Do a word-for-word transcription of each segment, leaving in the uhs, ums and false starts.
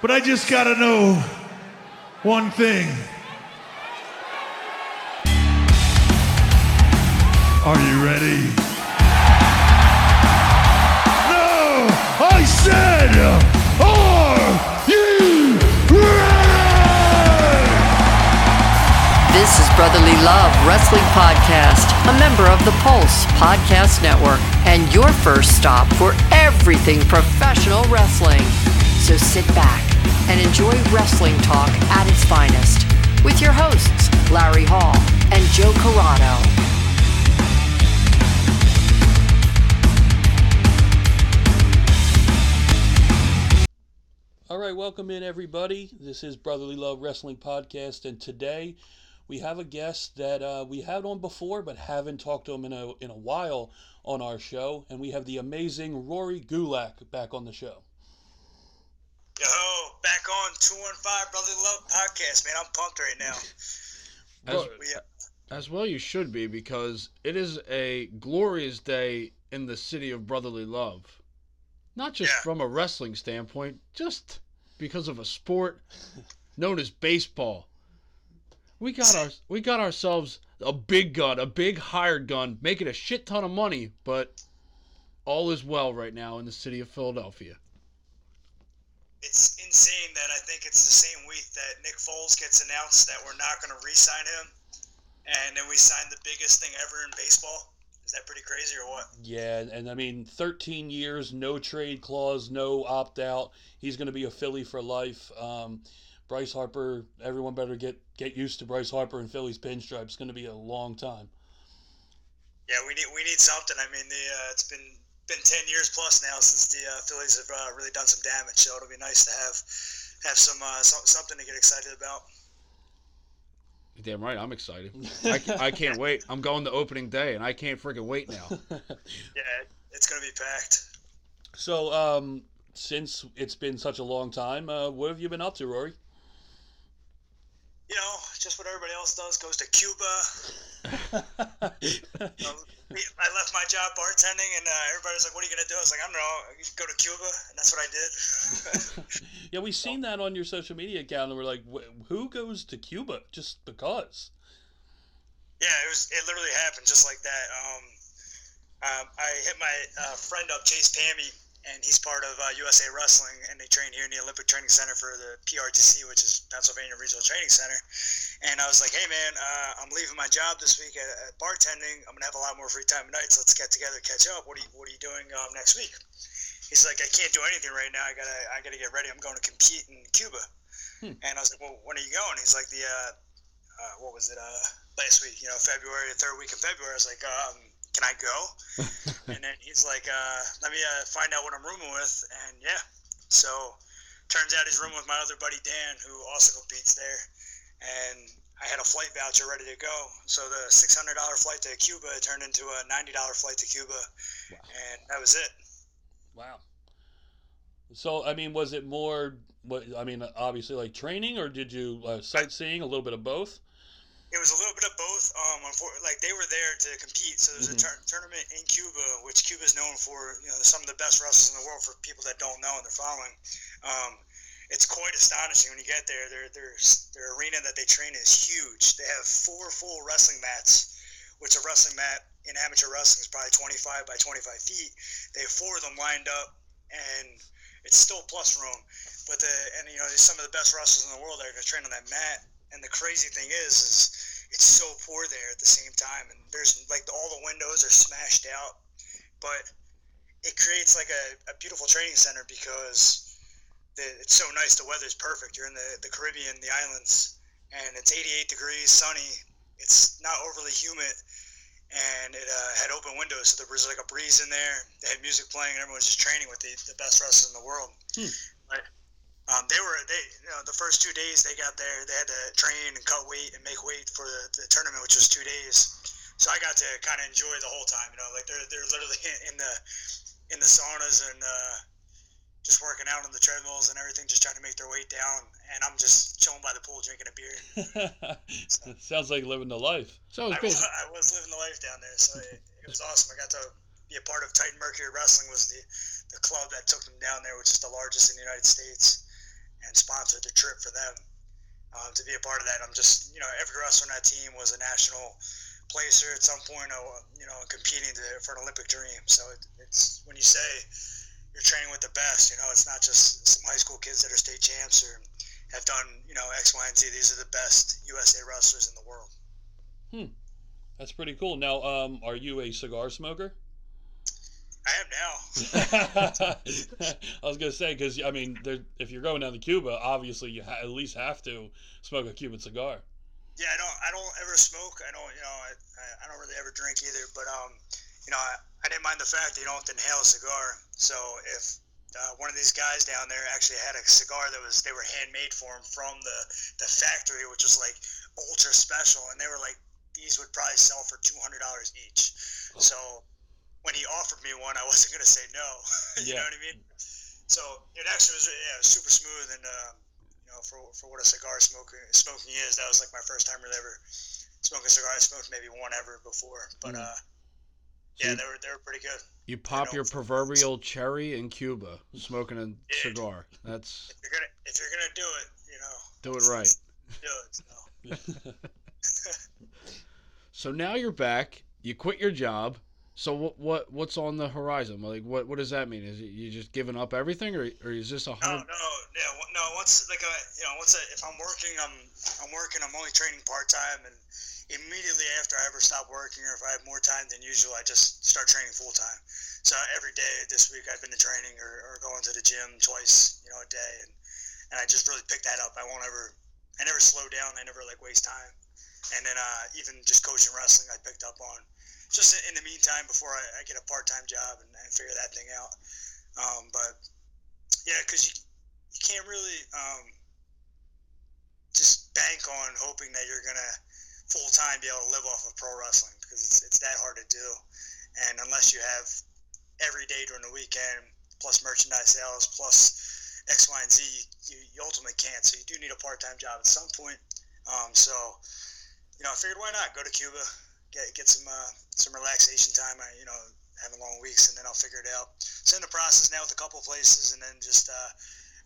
But I just gotta know one thing. Are you ready? No! I said, are you ready? This is Brotherly Love Wrestling Podcast, a member of the Pulse Podcast Network, and your first stop for everything professional wrestling. So sit back and enjoy wrestling talk at its finest with your hosts, Larry Hall and Joe Corrado. All right, welcome in, everybody. This is Brotherly Love Wrestling Podcast, and today we have a guest that uh, we had on before but haven't talked to him in a, in a while on our show, and we have the amazing Rory Gulak back on the show. Yo, back on two one five Brotherly Love Podcast, man. I'm pumped right now. As, we, uh, as well you should be, because it is a glorious day in the city of Brotherly Love. Not just yeah. from a wrestling standpoint, just because of a sport known as baseball. We got our we got ourselves a big gun, a big hired gun, making a shit ton of money, but all is well right now in the city of Philadelphia. It's insane that I think it's the same week that Nick Foles gets announced that we're not going to re-sign him, and then we signed the biggest thing ever in baseball. Is that pretty crazy or what? Yeah, and I mean, thirteen years, no trade clause, no opt-out. He's going to be a Philly for life. Um, Bryce Harper, everyone better get, get used to Bryce Harper and Philly's pinstripe. It's going to be a long time. Yeah, we need we need something. I mean, the uh, it's been been ten years plus now since the uh, Phillies have uh, really done some damage. So it'll be nice to have have some uh, so, something to get excited about. Damn right, I'm excited. I, I can't wait. I'm going to opening day, and I can't freaking wait now. Yeah, it's going to be packed. So, um, since it's been such a long time, uh, what have you been up to, Rory? You know, just what everybody else does, goes to Cuba. um, I left my job bartending, and uh, everybody's like, what are you going to do? I was like, I don't know, you go to Cuba, and that's what I did. Yeah, we've seen that on your social media account, and we're like, who goes to Cuba just because? Yeah, it was. It literally happened just like that. Um, um, I hit my uh, friend up, Chase Pammy, and he's part of uh, U S A Wrestling, and they train here in the Olympic Training Center for the P R T C, which is Pennsylvania Regional Training Center. And I was like, hey, man, uh, I'm leaving my job this week at, at bartending. I'm going to have a lot more free time at night, so let's get together, catch up. What are you, what are you doing um, next week? He's like, I can't do anything right now. I got to I gotta get ready. I'm going to compete in Cuba. Hmm. And I was like, well, when are you going? He's like, the uh, uh, what was it, uh, last week, you know, February, the third week in February. I was like, um. can I go? And then he's like, uh, let me uh, find out what I'm rooming with. And yeah, so turns out he's rooming with my other buddy, Dan, who also competes there. And I had a flight voucher ready to go. So the six hundred dollars flight to Cuba turned into a ninety dollars flight to Cuba. Wow. And that was it. Wow. So, I mean, was it more, what, I mean, obviously like training, or did you uh, sightseeing, a little bit of both? It was a little bit of both. Um, like they were there to compete, so there's mm-hmm. a tur- tournament in Cuba, which Cuba is known for. You know, some of the best wrestlers in the world. For people that don't know and they're following, um, it's quite astonishing when you get there. Their their their arena that they train is huge. They have four full wrestling mats, which a wrestling mat in amateur wrestling is probably twenty-five by twenty-five feet. They have four of them lined up, and it's still plus room. But the and you know some of the best wrestlers in the world are going to train on that mat. And the crazy thing is, is it's so poor there at the same time. And there's like all the windows are smashed out, but it creates like a, a beautiful training center because the, it's so nice. The weather's perfect. You're in the, the Caribbean, the islands, and it's eighty-eight degrees, sunny. It's not overly humid, and it uh, had open windows. So there was like a breeze in there. They had music playing, and everyone's just training with the, the best wrestlers in the world. Hmm. But, Um, they were, they, you know, the first two days they got there, they had to train and cut weight and make weight for the, the tournament, which was two days. So I got to kind of enjoy the whole time, you know, like they're they're literally in the in the saunas and uh, just working out on the treadmills and everything, just trying to make their weight down. And I'm just chilling by the pool drinking a beer. So, sounds like living the life. Sounds I, good. Was, I was living the life down there, so it, it was awesome. I got to be a part of Titan Mercury Wrestling, was the the club that took them down there, which is the largest in the United States. and sponsored the trip for them. Um, to be a part of that, I'm just, you know, every wrestler on that team was a national placer at some point, you know, competing to, for an Olympic dream. So it, it's when you say you're training with the best, you know, it's not just some high school kids that are state champs or have done, you know, X, Y, and Z. These are the best U S A wrestlers in the world. Hmm. That's pretty cool. Now, um, are you a cigar smoker? I am now. I was going to say, because, I mean, there, if you're going down to Cuba, obviously you ha- at least have to smoke a Cuban cigar. Yeah, I don't I don't ever smoke. I don't, you know, I, I don't really ever drink either. But, um, you know, I, I didn't mind the fact that you don't have to inhale a cigar. So if uh, one of these guys down there actually had a cigar that was, they were handmade for him from the, the factory, which was, like, ultra special. And they were, like, these would probably sell for two hundred dollars each. Oh. So when he offered me one, I wasn't going to say no. you yeah. know what I mean? So it actually was, yeah, it was super smooth. And, uh, you know, for for what a cigar smoking, smoking is, that was like my first time really ever smoking a cigar. I smoked maybe one ever before. But, mm. uh, yeah, so you, they were they were pretty good. You pop your proverbial cherry in Cuba smoking a yeah, cigar. That's if you're going to if you're gonna do it, you know. Do it right. Do it, so. So now you're back. You quit your job. So what what what's on the horizon? Like what, what does that mean? Is it you just giving up everything, or or is this a hundred? No, no, yeah, no. Once like I, you know, once I, if I'm working, I'm I'm working. I'm only training part time, and immediately after I ever stop working, or if I have more time than usual, I just start training full time. So every day this week I've been to training or, or going to the gym twice, you know, a day, and and I just really picked that up. I won't ever, I never slow down. I never like waste time, and then uh, even just coaching wrestling, I picked up on. Just in the meantime, before I, I get a part-time job and, and figure that thing out. Um, but, yeah, because you, you can't really um, just bank on hoping that you're going to full-time be able to live off of pro wrestling, because it's, it's that hard to do. And unless you have every day during the weekend, plus merchandise sales, plus X, Y, and Z, you, you ultimately can't. So you do need a part-time job at some point. Um, so, you know, I figured why not? Go to Cuba. Get get some uh, some relaxation time. I you know having long weeks, and then I'll figure it out. So in the process now with a couple places, and then just uh,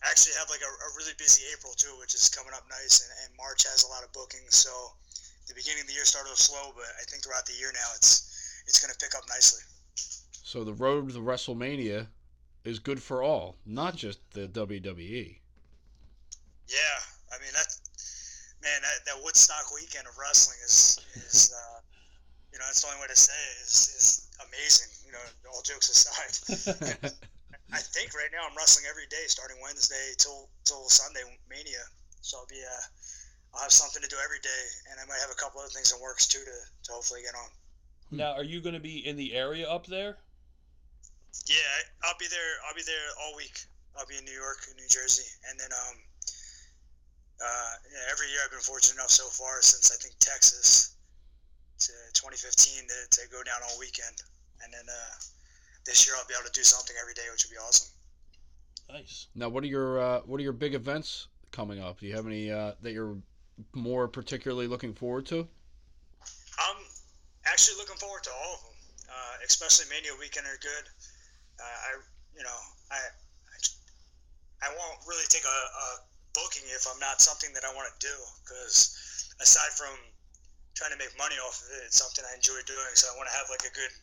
actually have like a, a really busy April too, which is coming up nice. And, and March has a lot of bookings. So the beginning of the year started slow, but I think throughout the year now it's it's going to pick up nicely. So the road to WrestleMania is good for all, not just the W W E. Yeah, I mean that man that, that Woodstock weekend of wrestling is is. Uh, You know, that's the only way to say it is, is amazing, you know, all jokes aside. I think right now I'm wrestling every day starting Wednesday till till Sunday, Mania. So I'll be, uh, I'll have something to do every day, and I might have a couple other things in works too to, to hopefully get on. Now, are you going to be in the area up there? Yeah, I'll be there. I'll be there all week. I'll be in New York and New Jersey, and then um, uh, yeah, every year I've been fortunate enough so far since I think Texas. To twenty fifteen to, to go down all weekend, and then uh, this year I'll be able to do something every day, which would be awesome. Nice. Now, what are your uh, what are your big events coming up? Do you have any uh, that you're more particularly looking forward to? I'm actually looking forward to all of them, uh, especially Mania weekend are good. Uh, I you know I I, I won't really take a, a booking if I'm not something that I want to do, because aside from trying to make money off of it, it's something I enjoy doing. So I want to have like a good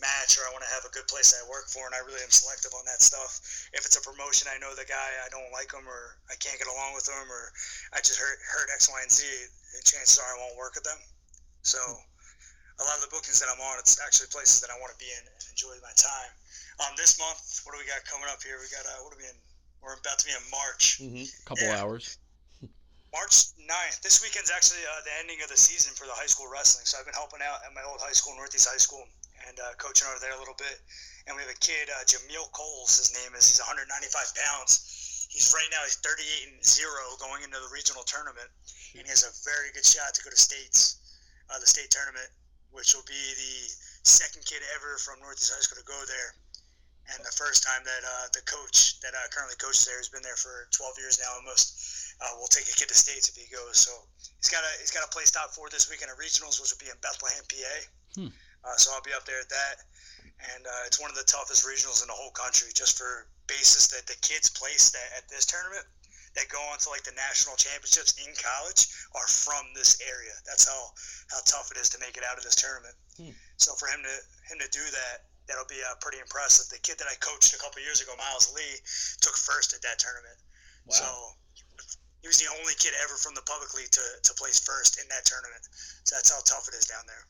match, or I want to have a good place I work for, and I really am selective on that stuff. If it's a promotion, I know the guy, I don't like him, or I can't get along with him, or I just heard, heard X, Y, and Z, and chances are I won't work with them. So a lot of the bookings that I'm on, it's actually places that I want to be in and enjoy my time. Um, this month, what do we got coming up here? We got uh, what are we in? We're about to be in March. Mm-hmm. A couple yeah. hours. March ninth. This weekend's actually uh, the ending of the season for the high school wrestling. So I've been helping out at my old high school, Northeast High School, and uh, coaching over there a little bit. And we have a kid, uh, Jamil Coles, his name is. He's one ninety-five pounds. He's right now, he's thirty-eight and zero going into the regional tournament. And he has a very good shot to go to states, uh, the state tournament, which will be the second kid ever from Northeast High School to go there. And the first time that uh, the coach that uh, currently coaches there has been there for twelve years now almost. Uh, we'll take a kid to states if he goes. So he's got a he's got to play top four this weekend at regionals, which will be in Bethlehem, P A. Hmm. Uh, so I'll be up there at that, and uh, it's one of the toughest regionals in the whole country, just for basis that the kids placed at, at this tournament. that go on to like the national championships in college are from this area. That's how, how tough it is to make it out of this tournament. Hmm. So for him to him to do that, that'll be uh, pretty impressive. The kid that I coached a couple years ago, Myles Lee, took first at that tournament. Wow. So he was the only kid ever from the public league to, to place first in that tournament. So that's how tough it is down there.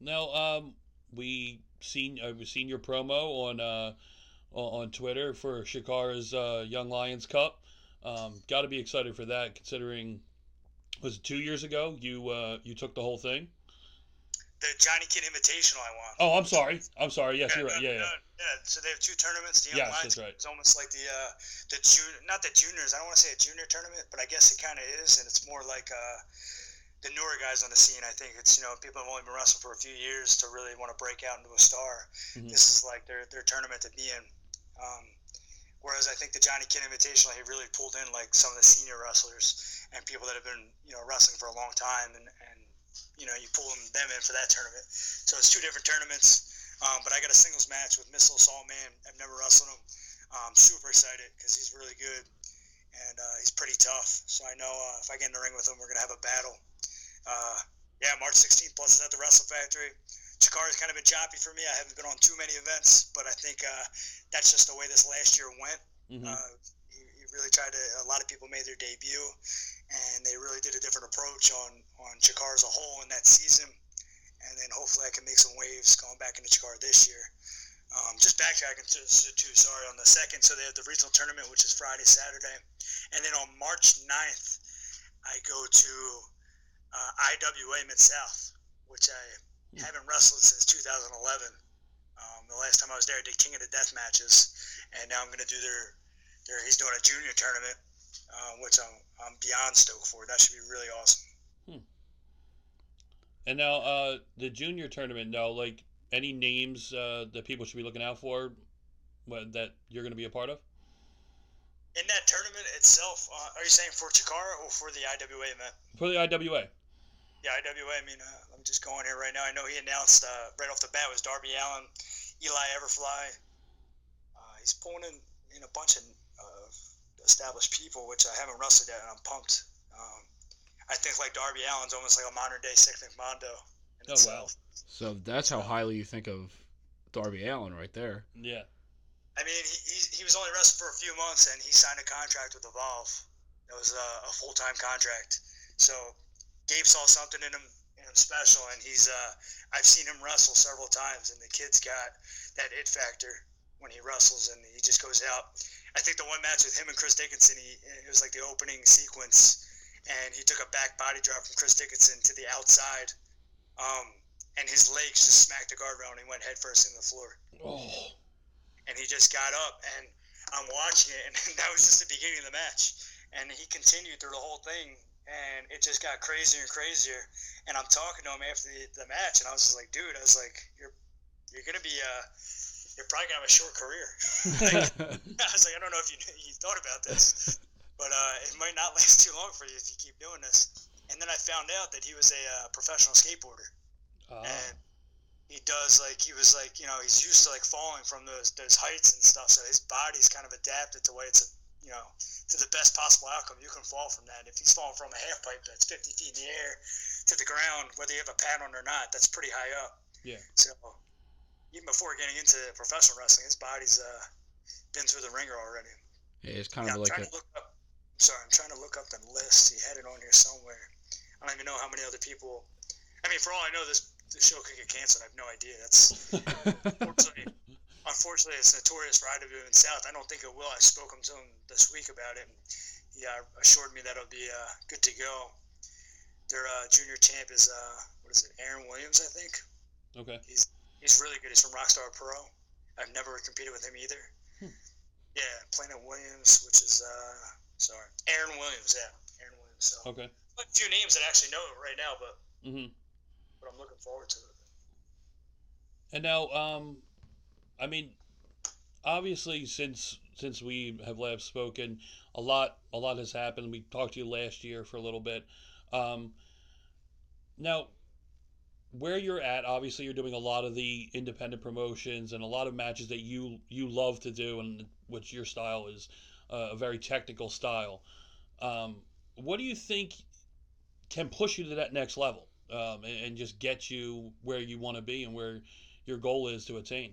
Now, um, we seen uh, we seen your promo on uh, on Twitter for Chikara's uh, Young Lions Cup. Um, got to be excited for that, considering was it two years ago you uh, you took the whole thing. The Johnny Kidd Invitational I won. Oh, I'm sorry. I'm sorry. Yes, yeah, you're right. Yeah, no, yeah. yeah. So they have two tournaments. The Young yes, Lions that's right. It's almost like the uh, the junior, not the juniors. I don't want to say a junior tournament, but I guess it kind of is, and it's more like uh, the newer guys on the scene. I think it's, you know, people have only been wrestling for a few years to really want to break out into a star. Mm-hmm. This is like their their tournament to be in. Um, whereas I think the Johnny Kidd Invitational, he really pulled in like some of the senior wrestlers and people that have been, you know, wrestling for a long time and. and you know, you pull them in for that tournament. So it's two different tournaments. Um, but I got a singles match with Missile Salt Man. I've never wrestled him. I'm super excited because he's really good. And uh, he's pretty tough. So I know uh, if I get in the ring with him, we're going to have a battle. Uh, yeah, March sixteenth, plus it's at the Wrestle Factory. Chikara's kind of been choppy for me. I haven't been on too many events. But I think uh, that's just the way this last year went. Mm-hmm. Uh, he, he really tried to – a lot of people made their debut. And they really did a different approach on, on Chikara as a whole in that season. And then hopefully I can make some waves going back into Chikara this year. Um, just backtracking to, to, sorry, on the second. So they have the regional tournament, which is Friday, Saturday. And then on March ninth, I go to uh, I W A Mid-South, which I haven't wrestled since two thousand eleven. Um, the last time I was there, I did King of the Death matches. And now I'm going to do their, their, he's doing a junior tournament. Uh, which I'm, I'm beyond stoked for. That should be really awesome. Hmm. And now uh, the junior tournament, now, like, any names uh, that people should be looking out for that you're going to be a part of? In that tournament itself, uh, are you saying for Chikara or for the I W A event? For the I W A. Yeah, I W A. I mean, uh, I'm just going here right now. I know he announced uh, right off the bat was Darby Allin, Eli Everfly. Uh, he's pulling in, in a bunch of uh, established people, which I haven't wrestled yet, and I'm pumped. Um, I think like Darby Allin's almost like a modern day Sixth Mondo. Oh itself. Wow! So that's how highly you think of Darby Allin, right there. Yeah. I mean, he he, he was only wrestling for a few months, and he signed a contract with Evolve. It was a, a full time contract. So Gabe saw something in him, in him special, and he's uh, I've seen him wrestle several times, and the kid's got that it factor when he wrestles, and he just goes out. I think the one match with him and Chris Dickinson, he, it was like the opening sequence, and he took a back body drop from Chris Dickinson to the outside, um, and his legs just smacked the guardrail, and he went headfirst into the floor. Oh. And he just got up, and I'm watching it, and that was just the beginning of the match. And he continued through the whole thing, and it just got crazier and crazier. And I'm talking to him after the, the match, and I was just like, dude, I was like, you're you're going to be uh, – you're probably going to have a short career. like, I was like, I don't know if you, you thought about this, but uh, it might not last too long for you if you keep doing this. And then I found out that he was a uh, professional skateboarder. Uh-huh. And he does, like, he was, like, you know, he's used to, like, falling from those those heights and stuff, so his body's kind of adapted to the way it's, a, you know, to the best possible outcome. You can fall from that. If he's falling from a half pipe that's fifty feet in the air to the ground, whether you have a pad on or not, that's pretty high up. Yeah. So... even before getting into professional wrestling, his body's uh, been through the ringer already. Yeah, it's kind yeah, of I'm like a... look up, sorry, I'm trying to look up the list. He had it on here somewhere. I don't even know how many other people... I mean, for all I know, this, this show could get canceled. I have no idea. That's unfortunately, unfortunately, it's notorious for I W in South. I don't think it will. I've spoken to him this week about it. And he uh, assured me that it'll be uh, good to go. Their uh, junior champ is, uh, what is it, Aaron Williams, I think. Okay. He's... He's really good. He's from Rockstar Pro. I've never competed with him either. Hmm. Yeah, Planet Williams, which is, uh, sorry, Aaron Williams, yeah. Aaron Williams. So. Okay. A few names that I actually know right now, but, mm-hmm. but I'm looking forward to it. And now, um, I mean, obviously since since we have last spoken, a lot a lot has happened. We talked to you last year for a little bit. Um, now... where you're at, obviously you're doing a lot of the independent promotions and a lot of matches that you you love to do and what your style is. uh, a very technical style. Um, what do you think can push you to that next level um, and, and just get you where you want to be and where your goal is to attain?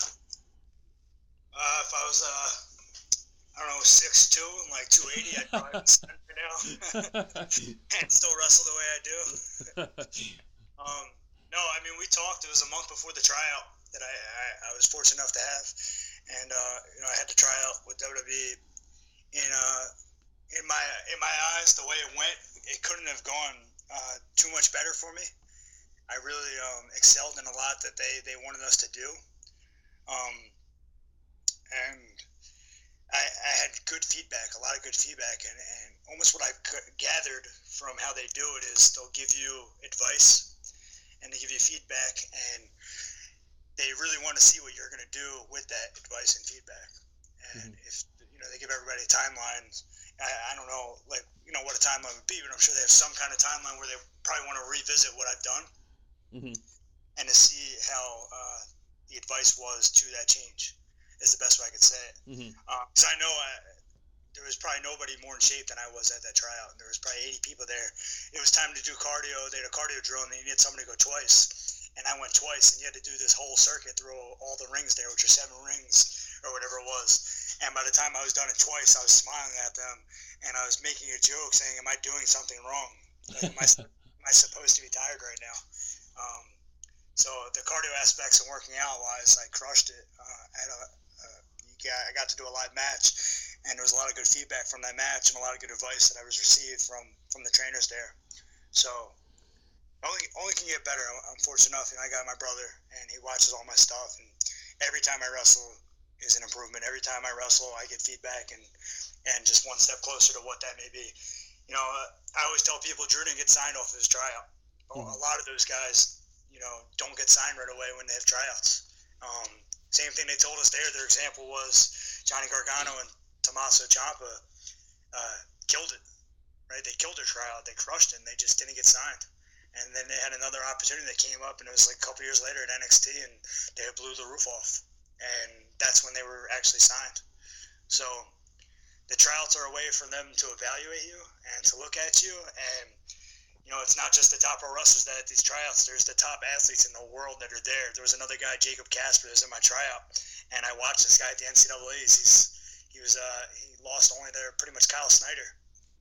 Uh, if I was, uh, I don't know, six two and like two eighty, I'd probably be center now and still wrestle the way I do. um, no, I mean, we talked. It was a month before the tryout that I, I, I was fortunate enough to have. And, uh, you know, I had to try out with W W E. And uh, in my in my eyes, the way it went, it couldn't have gone uh, too much better for me. I really um, excelled in a lot that they, they wanted us to do. Um, and I, I had good feedback, a lot of good feedback. And, and almost what I gathered from how they do it is they'll give you advice and they give you feedback, and they really want to see what you're going to do with that advice and feedback. And mm-hmm. if, you know, they give everybody a timeline. I, I don't know, like, you know, what a timeline would be, but I'm sure they have some kind of timeline where they probably want to revisit what I've done mm-hmm. and to see how uh, the advice was to that change is the best way I could say it. Mm-hmm. Uh, so I know I, there was probably nobody more in shape than I was at that tryout. And there was probably eighty people there. It was time to do cardio. They had a cardio drill, and they needed somebody to go twice. And I went twice, and you had to do this whole circuit through all the rings there, which are seven rings or whatever it was. And by the time I was done it twice, I was smiling at them, and I was making a joke saying, am I doing something wrong? Like, am, I, am I supposed to be tired right now? Um, so the cardio aspects and working out-wise, I crushed it. Uh, I, had a, uh, yeah, I got to do a live match, and there was a lot of good feedback from that match and a lot of good advice that I was received from, from the trainers there. So... Only, only can get better. I'm fortunate enough, and I got my brother, and he watches all my stuff. And every time I wrestle is an improvement. Every time I wrestle, I get feedback, and and just one step closer to what that may be. You know, uh, I always tell people Drew didn't get signed off of his tryout. Mm-hmm. A lot of those guys, you know, don't get signed right away when they have tryouts. Um, same thing they told us there. Their example was Johnny Gargano and Tommaso Ciampa uh, killed it. Right? They killed their tryout. They crushed it, and they just didn't get signed. And then they had another opportunity that came up, and it was like a couple years later at N X T, and they blew the roof off. And that's when they were actually signed. So the tryouts are a way for them to evaluate you and to look at you. And, you know, it's not just the top pro wrestlers that at these tryouts. There's the top athletes in the world that are there. There was another guy, Jacob Casper, that was in my tryout. And I watched this guy at the N C double A's. He's, he, was, uh, he lost only to pretty much Kyle Snyder.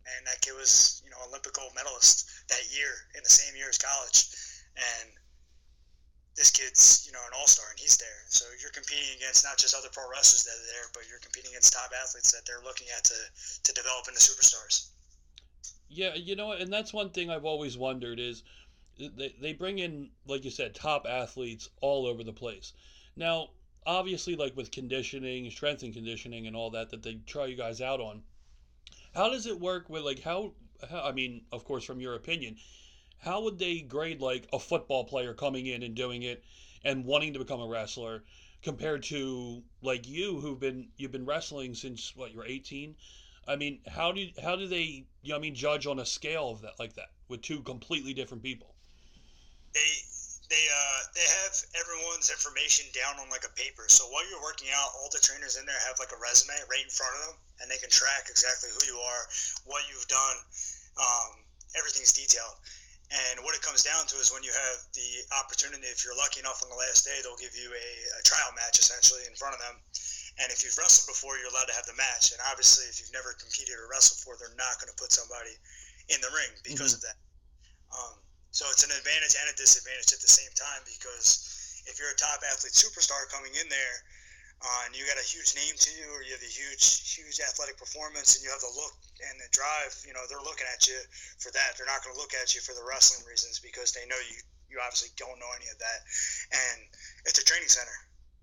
And that kid was, you know, Olympic gold medalist that year in the same year as college. And this kid's, you know, an all-star, and he's there. So you're competing against not just other pro wrestlers that are there, but you're competing against top athletes that they're looking at to, to develop into superstars. Yeah, you know, and that's one thing I've always wondered is they, they bring in, like you said, top athletes all over the place. Now, obviously, like with conditioning, strength and conditioning and all that, that they try you guys out on. How does it work with, like, how, how, I mean, of course, from your opinion, how would they grade, like, a football player coming in and doing it and wanting to become a wrestler compared to, like, you who've been, you've been wrestling since, what, you were eighteen? I mean, how do, how do they, you know, I mean, judge on a scale of that, like that, with two completely different people? They, they, uh, they have everyone's information down on, like, a paper. So while you're working out, all the trainers in there have, like, a resume right in front of them. And they can track exactly who you are, what you've done. Um, everything's detailed. And what it comes down to is when you have the opportunity, if you're lucky enough on the last day, they'll give you a, a trial match essentially in front of them. And if you've wrestled before, you're allowed to have the match. And obviously, if you've never competed or wrestled before, they're not going to put somebody in the ring because mm-hmm. of that. Um, so it's an advantage and a disadvantage at the same time, because if you're a top athlete superstar coming in there, Uh, and you got a huge name to you, or you have a huge, huge athletic performance, and you have the look and the drive, you know, they're looking at you for that. They're not going to look at you for the wrestling reasons, because they know you, you obviously don't know any of that. And it's a training center.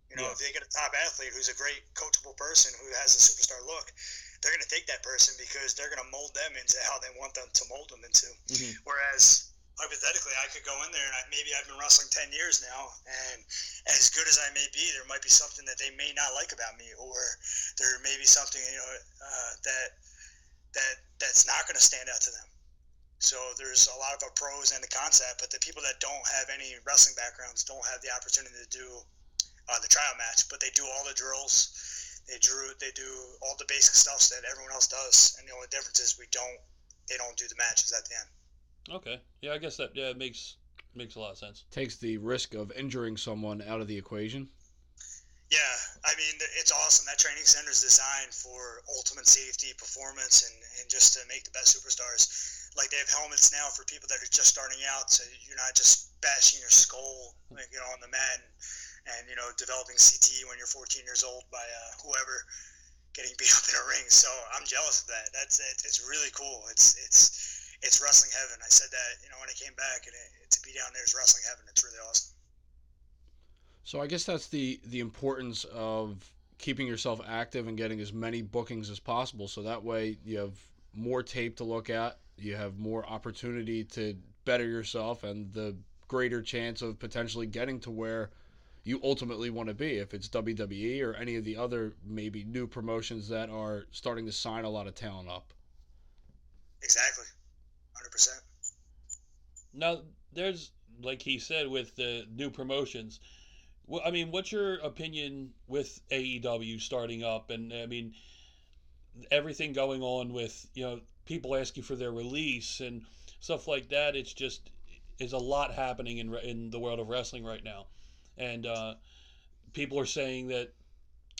You know, yeah. If they get a top athlete who's a great coachable person who has a superstar look, they're going to take that person because they're going to mold them into how they want them to mold them into. Mm-hmm. Whereas... hypothetically, I could go in there and I, maybe I've been wrestling ten years now, and as good as I may be, there might be something that they may not like about me, or there may be something, you know, uh, that that that's not going to stand out to them. So there's a lot of a pros and the concept, but the people that don't have any wrestling backgrounds don't have the opportunity to do uh, the trial match, but they do all the drills. They drew. They do all the basic stuff that everyone else does, and the only difference is we don't. They don't do the matches at the end. Okay. Yeah, I guess that yeah it makes makes a lot of sense. Takes the risk of injuring someone out of the equation. Yeah, I mean, it's awesome. That training center is designed for ultimate safety, performance, and, and just to make the best superstars. Like, they have helmets now for people that are just starting out, so you're not just bashing your skull, like, you know, on the mat and, and you know, developing C T E when you're fourteen years old by uh, whoever getting beat up in a ring. So I'm jealous of that. That's it. It's really cool. It's it's it's wrestling heaven. I said that, you know, when I came back, and it, to be down there is wrestling heaven. It's really awesome. So I guess that's the, the importance of keeping yourself active and getting as many bookings as possible. So that way you have more tape to look at, you have more opportunity to better yourself, and the greater chance of potentially getting to where you ultimately want to be, if it's W W E or any of the other maybe new promotions that are starting to sign a lot of talent up. Exactly. one hundred percent. Now, there's, like he said, with the new promotions, well, I mean, what's your opinion with A E W starting up? And, I mean, everything going on with, you know, people asking for their release and stuff like that. It's just, there's a lot happening in in the world of wrestling right now. And uh, people are saying that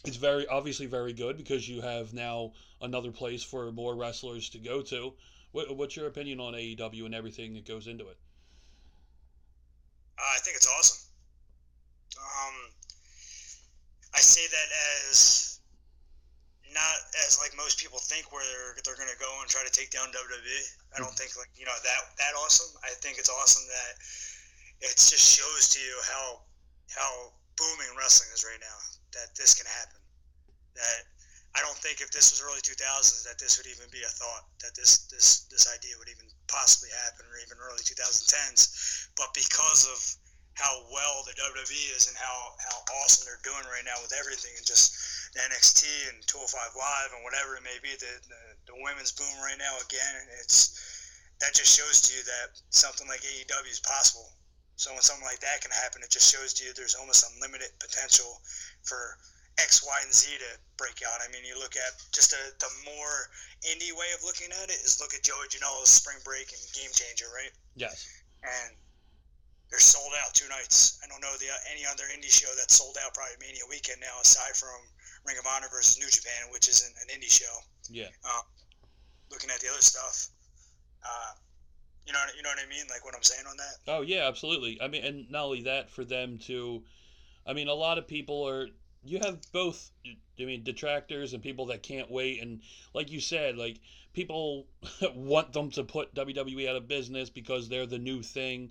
it's very, obviously very good, because you have now another place for more wrestlers to go to. What, what's your opinion on A E W and everything that goes into it? Uh, I think it's awesome. Um, I say that as not as like most people think, where they're, they're going to go and try to take down W W E. I don't think like, you know, that, that awesome. I think it's awesome that it just shows to you how, how booming wrestling is right now, that this can happen. That I don't think if this was early two thousands that this would even be a thought, that this, this, this idea would even possibly happen, or even early twenty tens. But because of how well the W W E is and how, how awesome they're doing right now with everything, and just the N X T and two oh five Live and whatever it may be, the, the, the women's boom right now again, it's that just shows to you that something like A E W is possible. So when something like that can happen, it just shows to you there's almost unlimited potential for X, Y, and Z to break out. I mean, you look at just a, the more indie way of looking at it is look at Joey Janela's Spring Break and Game Changer, right? Yes. And they're sold out two nights. I don't know the any other indie show that's sold out probably Mania weekend now, aside from Ring of Honor versus New Japan, which isn't an indie show. Yeah. Uh, looking at the other stuff, uh, you know, you know what I mean, like what I'm saying on that. Oh yeah, absolutely. I mean, and not only that, for them to, I mean, a lot of people are. You have both. I mean, detractors and people that can't wait, and like you said, like people want them to put W W E out of business because they're the new thing.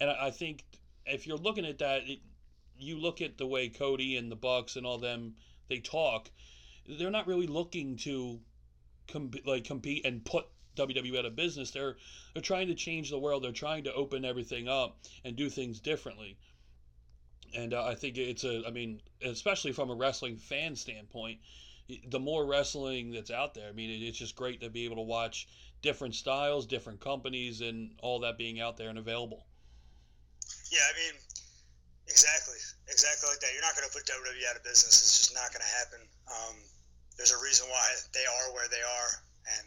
And I think if you're looking at that, it, you look at the way Cody and the Bucks and all them, they talk, they're not really looking to com- like compete and put W W E out of business. They're they're trying to change the world. They're trying to open everything up and do things differently. And uh, I think it's a, I mean, especially from a wrestling fan standpoint, the more wrestling that's out there, I mean, it, it's just great to be able to watch different styles, different companies, and all that being out there and available. Yeah, I mean, exactly, exactly like that. You're not going to put W W E out of business. It's just not going to happen. Um, there's a reason why they are where they are, and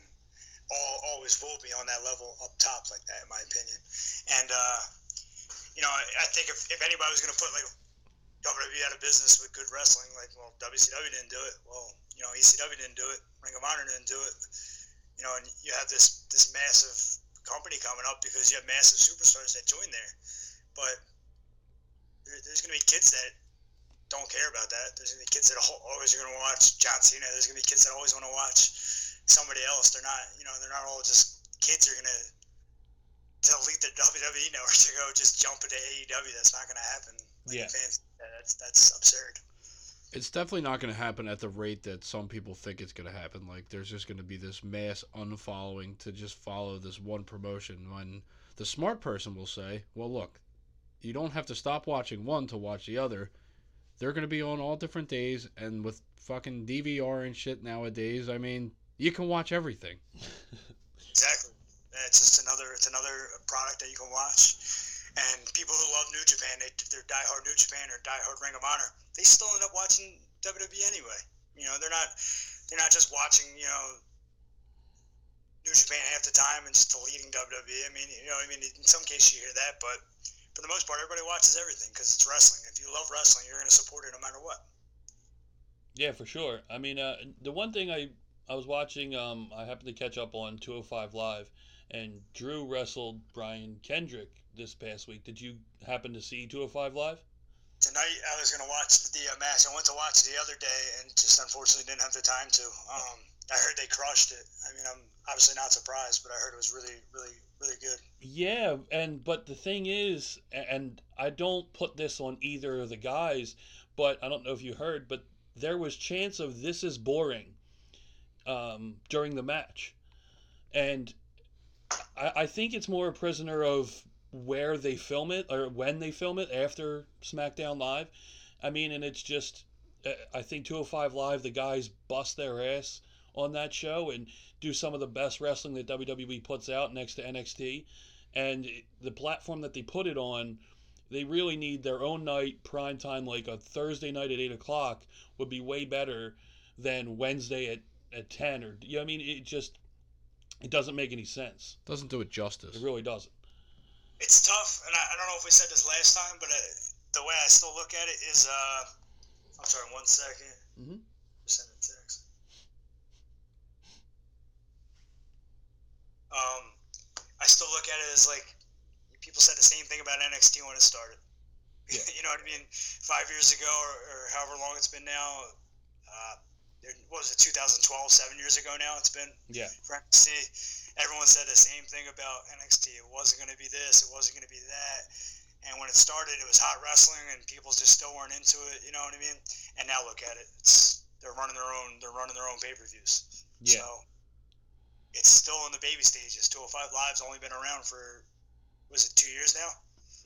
all always will be on that level up top like that, in my opinion. And, uh, you know, I, I think if, if anybody was going to put, like, W W E out of business with good wrestling, like, well, W C W didn't do it. Well, you know, E C W didn't do it. Ring of Honor didn't do it. You know, and you have this, this massive company coming up because you have massive superstars that join there. But there's going to be kids that don't care about that. There's going to be kids that always are going to watch John Cena. There's going to be kids that always want to watch somebody else. They're not, you know, they're not all just kids are going to delete their W W E network to go just jump into A E W. That's not going to happen. Like, yeah. Fans, that's that's absurd. It's definitely not going to happen at the rate that some people think it's going to happen. Like, there's just going to be this mass unfollowing to just follow this one promotion. When the smart person will say, well, look, you don't have to stop watching one to watch the other. They're going to be on all different days, and with fucking D V R and shit nowadays, I mean, you can watch everything. Exactly. It's just another it's another product that you can watch. And people who love New Japan, they, they're diehard New Japan or diehard Ring of Honor, they still end up watching W W E anyway. You know, they're not they're not just watching, you know, New Japan half the time and just deleting W W E. I mean, you know, I mean, in some cases you hear that, but for the most part, everybody watches everything because it's wrestling. If you love wrestling, you're going to support it no matter what. Yeah, for sure. I mean, uh, the one thing I I was watching, um, I happened to catch up on two oh five Live, and Drew wrestled Brian Kendrick this past week. Did you happen to see two oh five Live? Tonight, I was going to watch the uh, match. I went to watch it the other day and just unfortunately didn't have the time to. Um, I heard they crushed it. I mean, I'm obviously not surprised, but I heard it was really, really, really good. Yeah, and but the thing is, and I don't put this on either of the guys, but I don't know if you heard, but there was chance of this is boring um, during the match. And I, I think it's more a prisoner of where they film it or when they film it after SmackDown Live. I mean, and it's just, I think two oh five Live, the guys bust their ass on that show and do some of the best wrestling that W W E puts out next to N X T. And the platform that they put it on, they really need their own night, prime time, like a Thursday night at eight o'clock would be way better than Wednesday at, at ten. Or, you know what I mean? It just, it doesn't make any sense. Doesn't do it justice. It really doesn't. It's tough, and I, I don't know if we said this last time, but I, the way I still look at it is, uh, I'm sorry, one second. Mm-hmm. Send a text. Um, I still look at it as like, people said the same thing about N X T when it started. Yeah. You know what I mean? Five years ago, or, or however long it's been now, uh, what was it, twenty twelve, seven years ago now it's been? Yeah. For N X T, everyone said the same thing about N X T. It wasn't going to be this, it wasn't going to be that. And when it started, it was hot wrestling, and people just still weren't into it, you know what I mean? And now look at it. It's, they're running their own, they're running their own pay-per-views. Yeah. So it's still in the baby stages. two oh five Live's only been around for, was it two years now?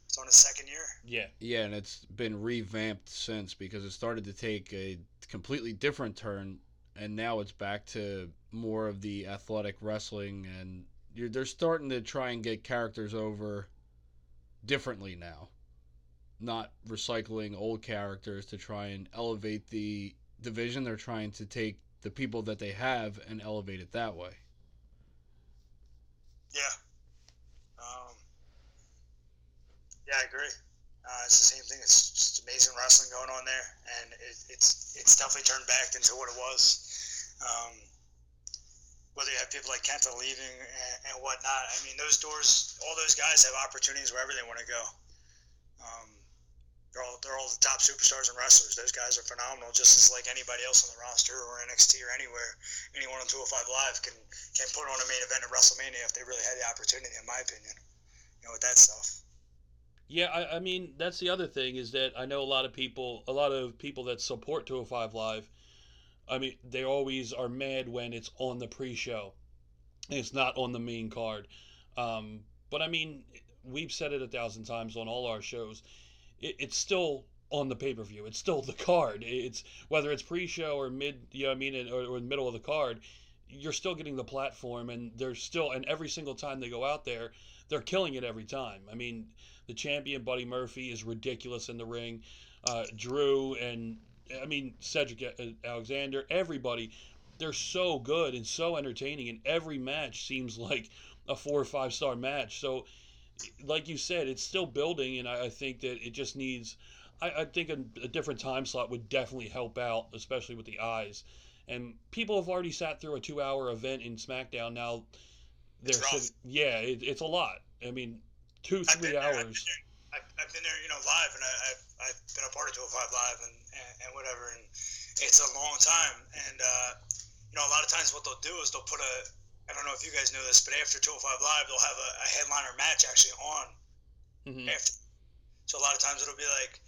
It's on its second year. Yeah. Yeah, and it's been revamped since because it started to take a completely different turn, and now it's back to more of the athletic wrestling, and you're, they're starting to try and get characters over differently now, not recycling old characters to try and elevate the division. They're trying to take the people that they have and elevate it that way. Yeah. Um, yeah, I agree. Uh, it's the same thing. It's just amazing wrestling going on there, and it, it's it's definitely turned back into what it was. Um, whether you have people like Kenta leaving and, and whatnot, I mean, those doors, all those guys have opportunities wherever they want to go. Um, they're all they're all the top superstars and wrestlers. Those guys are phenomenal, just as like anybody else on the roster or N X T or anywhere. Anyone on two oh five Live can can put on a main event at WrestleMania if they really had the opportunity, in my opinion. You know, with that stuff. Yeah, I, I mean, that's the other thing is that I know a lot of people, a lot of people that support two oh five Live, I mean, they always are mad when it's on the pre-show. It's not on the main card. Um, but, I mean, we've said it a thousand times on all our shows. It, it's still on the pay-per-view. It's still the card. It's whether it's pre-show or mid, you know what I mean, or, or middle of the card, you're still getting the platform, and there's still, and every single time they go out there, they're killing it every time. I mean, the champion, Buddy Murphy, is ridiculous in the ring. Uh, Drew and, I mean, Cedric Alexander, everybody, they're so good and so entertaining, and every match seems like a four- or five-star match. So, like you said, it's still building, and I, I think that it just needs, I, I think a, a different time slot would definitely help out, especially with the eyes. And people have already sat through a two-hour event in SmackDown now. It's rough. Yeah, it, it's a lot. I mean, two, three I've hours. There, I've, been I've, I've been there, you know, live, and I, I've, I've been a part of two oh five Live and, and, and whatever, and it's a long time. And, uh, you know, a lot of times what they'll do is they'll put a, I don't know if you guys know this, but after two oh five Live, they'll have a, a headliner match actually on. Mm-hmm. After. So a lot of times it'll be like,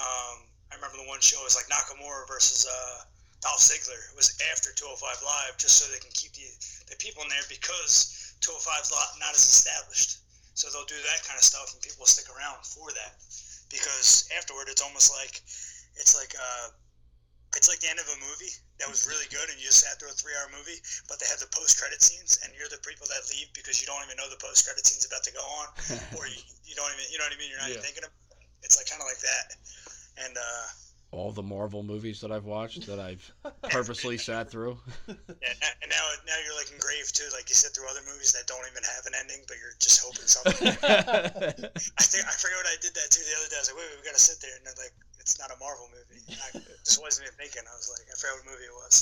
um, I remember the one show was like Nakamura versus uh, Dolph Ziggler. It was after two oh five Live just so they can keep the, the people in there because two oh five's not as established, so they'll do that kind of stuff, and people will stick around for that, because afterward it's almost like it's like uh, it's like the end of a movie that was really good, and you just sat through a three-hour movie, but they have the post-credit scenes, and you're the people that leave because you don't even know the post-credit scene's about to go on, or you, you don't even, you know what I mean? You're not yeah. even thinking of it. It's like kind of like that, and uh, all the Marvel movies that I've watched that I've purposely sat through. Yeah, and now now you're like engraved too. Like you sit through other movies that don't even have an ending, but you're just hoping something. I think I forgot what I did that too the other day. I was like, wait, wait, we gotta sit there, and they're like, it's not a Marvel movie. I just wasn't even thinking. I was like, I forgot what movie it was.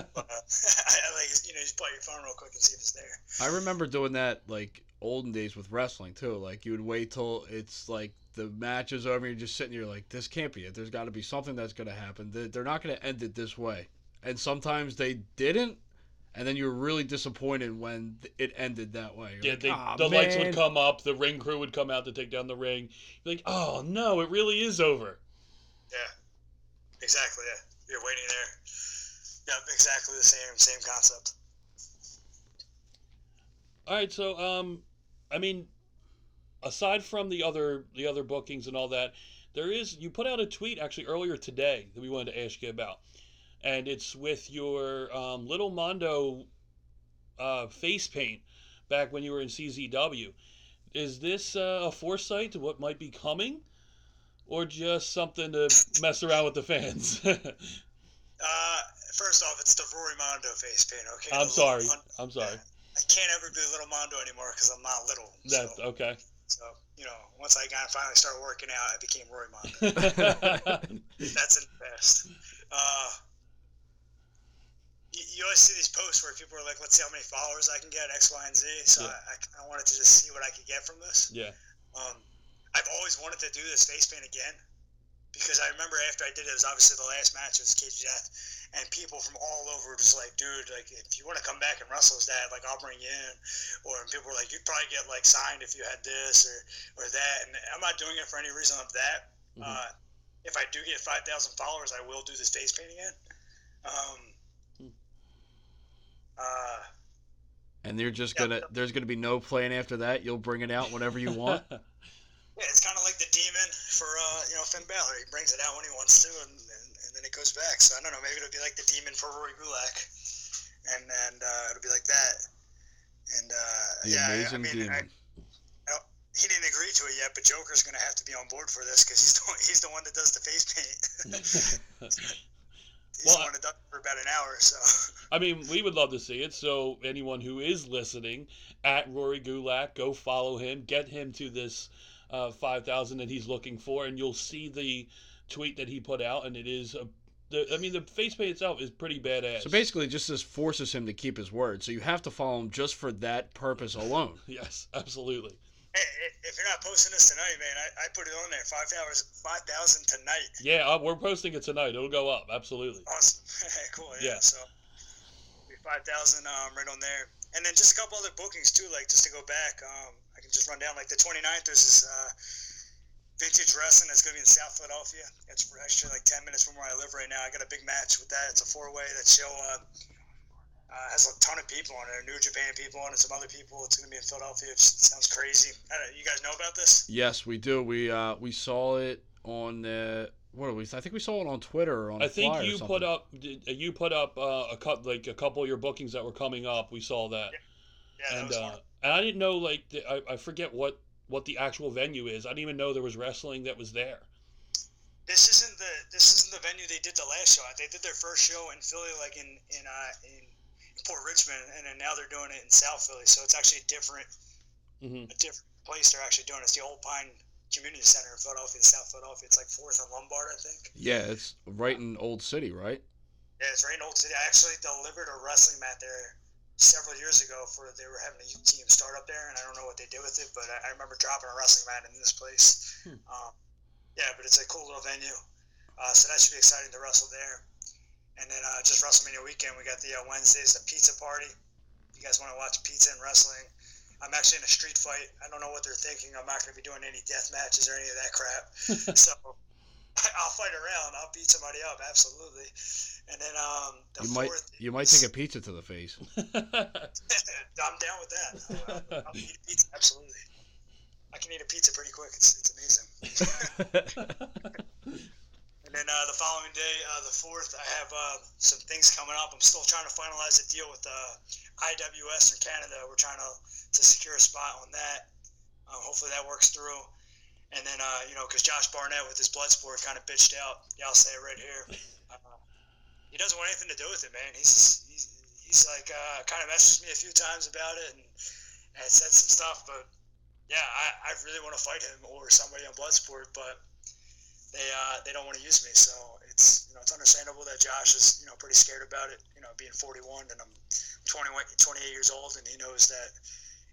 But, uh, I, I like you know, just pull your phone real quick and see if it's there. I remember doing that like olden days with wrestling too. Like you would wait till it's like the match is over, and you're just sitting here like, this can't be it. There's got to be something that's going to happen. They're not going to end it this way. And sometimes they didn't, and then you're really disappointed when it ended that way. You're yeah, like, they, oh, the man. Lights would come up, the ring crew would come out to take down the ring. You're like, oh no, it really is over. Yeah, exactly. Yeah, you're waiting there. Yep, exactly the same, same concept. All right, so um, I mean. Aside from the other the other bookings and all that, there is you put out a tweet actually earlier today that we wanted to ask you about, and it's with your um, Little Mondo uh, face paint back when you were in C Z W. Is this uh, a foresight to what might be coming, or just something to mess around with the fans? uh, first off, it's the Rory Mondo face paint. Okay. I'm sorry. Mon- I'm sorry. I can't ever be Little Mondo anymore because I'm not little. That's so. Okay. So, you know, once I got finally started working out, I became Rory Mondo. That's in the past. Uh, you, you always see these posts where people are like, let's see how many followers I can get, X, Y, and Z. So yeah. I, I wanted to just see what I could get from this. Yeah. Um, I've always wanted to do this face paint again because I remember after I did it, it was obviously the last match was Cage Death, and people from all over were just like, dude, like if you want to come back and wrestle as that, like I'll bring you in. Or and people were like, you'd probably get like signed if you had this or, or that. And I'm not doing it for any reason of that. Mm-hmm. Uh, if I do get five thousand followers, I will do this face painting again. Um, uh, and you're just yeah, gonna there's gonna be no plan after that. You'll bring it out whenever you want. Yeah, it's kind of like the demon for uh, you know Finn Balor. He brings it out when he wants to, and, and, and then it goes back. So I don't know. Maybe it'll be like the demon for Rory Gulak, and then uh, it'll be like that. And uh, the yeah, amazing I mean, demon. I, I he didn't agree to it yet, but Joker's gonna have to be on board for this because he's the one, he's the one that does the face paint. he's well, the one that does it for about an hour. So I mean, we would love to see it. So anyone who is listening, at Rory Gulak, go follow him. Get him to this. Uh, five thousand that he's looking for, and you'll see the tweet that he put out, and it is a, the, I mean the face paint itself is pretty badass. So basically just this forces him to keep his word, so you have to follow him just for that purpose alone. Yes, absolutely. Hey, if you're not posting this tonight, man, I, I put it on there, five thousand tonight. Yeah, uh, we're posting it tonight. It'll go up, absolutely. Awesome. Cool, yeah, yeah. So five thousand um, right on there. And then just a couple other bookings too, like just to go back, um, I can just run down like the twenty-ninth. There's this uh, vintage wrestling that's going to be in South Philadelphia. It's actually like ten minutes from where I live right now. I got a big match with that. It's a four-way that show uh, uh, has a ton of people on it, New Japan people on it, some other people. It's going to be in Philadelphia. It sounds crazy. I don't know, you guys know about this? Yes, we do. We uh, we saw it on the. What are we? I think we saw it on Twitter. Or on I think flyer you, or something. Put up, you put up. You uh, put up like a couple of your bookings that were coming up. We saw that. Yeah, yeah and, that was uh, and I didn't know like the, I, I forget what, what the actual venue is. I didn't even know there was wrestling that was there. This isn't the this isn't the venue they did the last show. They did their first show in Philly, like in in uh, in Port Richmond, and then now they're doing it in South Philly. So it's actually a different mm-hmm. a different place they're actually doing it. It's the Old Pine Community Center in Philadelphia, South Philadelphia. It's like fourth and Lombard, I think. Yeah, it's right in Old City, right? Yeah, it's right in Old City. I actually delivered a wrestling mat there several years ago for they were having a youth team start up there, and I don't know what they did with it, but I, I remember dropping a wrestling mat in this place. Hmm. Um, yeah, but it's a cool little venue, uh, so that should be exciting to wrestle there. And then uh, just WrestleMania weekend, we got the uh, Wednesdays, the pizza party. If you guys want to watch pizza and wrestling. I'm actually in a street fight. I don't know what they're thinking. I'm not going to be doing any death matches or any of that crap. So I'll fight around. I'll beat somebody up, absolutely. And then um, the you might fourth, you might take a pizza to the face. I'm down with that. I'll, I'll, I'll eat a pizza, absolutely. I can eat a pizza pretty quick. It's, it's amazing. And then uh, the following day, uh, the fourth, I have uh, some things coming up. I'm still trying to finalize a deal with uh, I W S in Canada. We're trying to. to secure a spot on that. Um, hopefully that works through. And then, uh, you know, because Josh Barnett with his Bloodsport kind of bitched out. Yeah, I'll say it right here. Uh, he doesn't want anything to do with it, man. He's he's, he's like uh, kind of messaged me a few times about it and, and said some stuff. But, yeah, I, I really want to fight him or somebody on Bloodsport, but they uh, they don't want to use me. So it's, you know, it's understandable that Josh is, you know, pretty scared about it, you know, being forty-one and I'm twenty-one, twenty-eight years old, and he knows that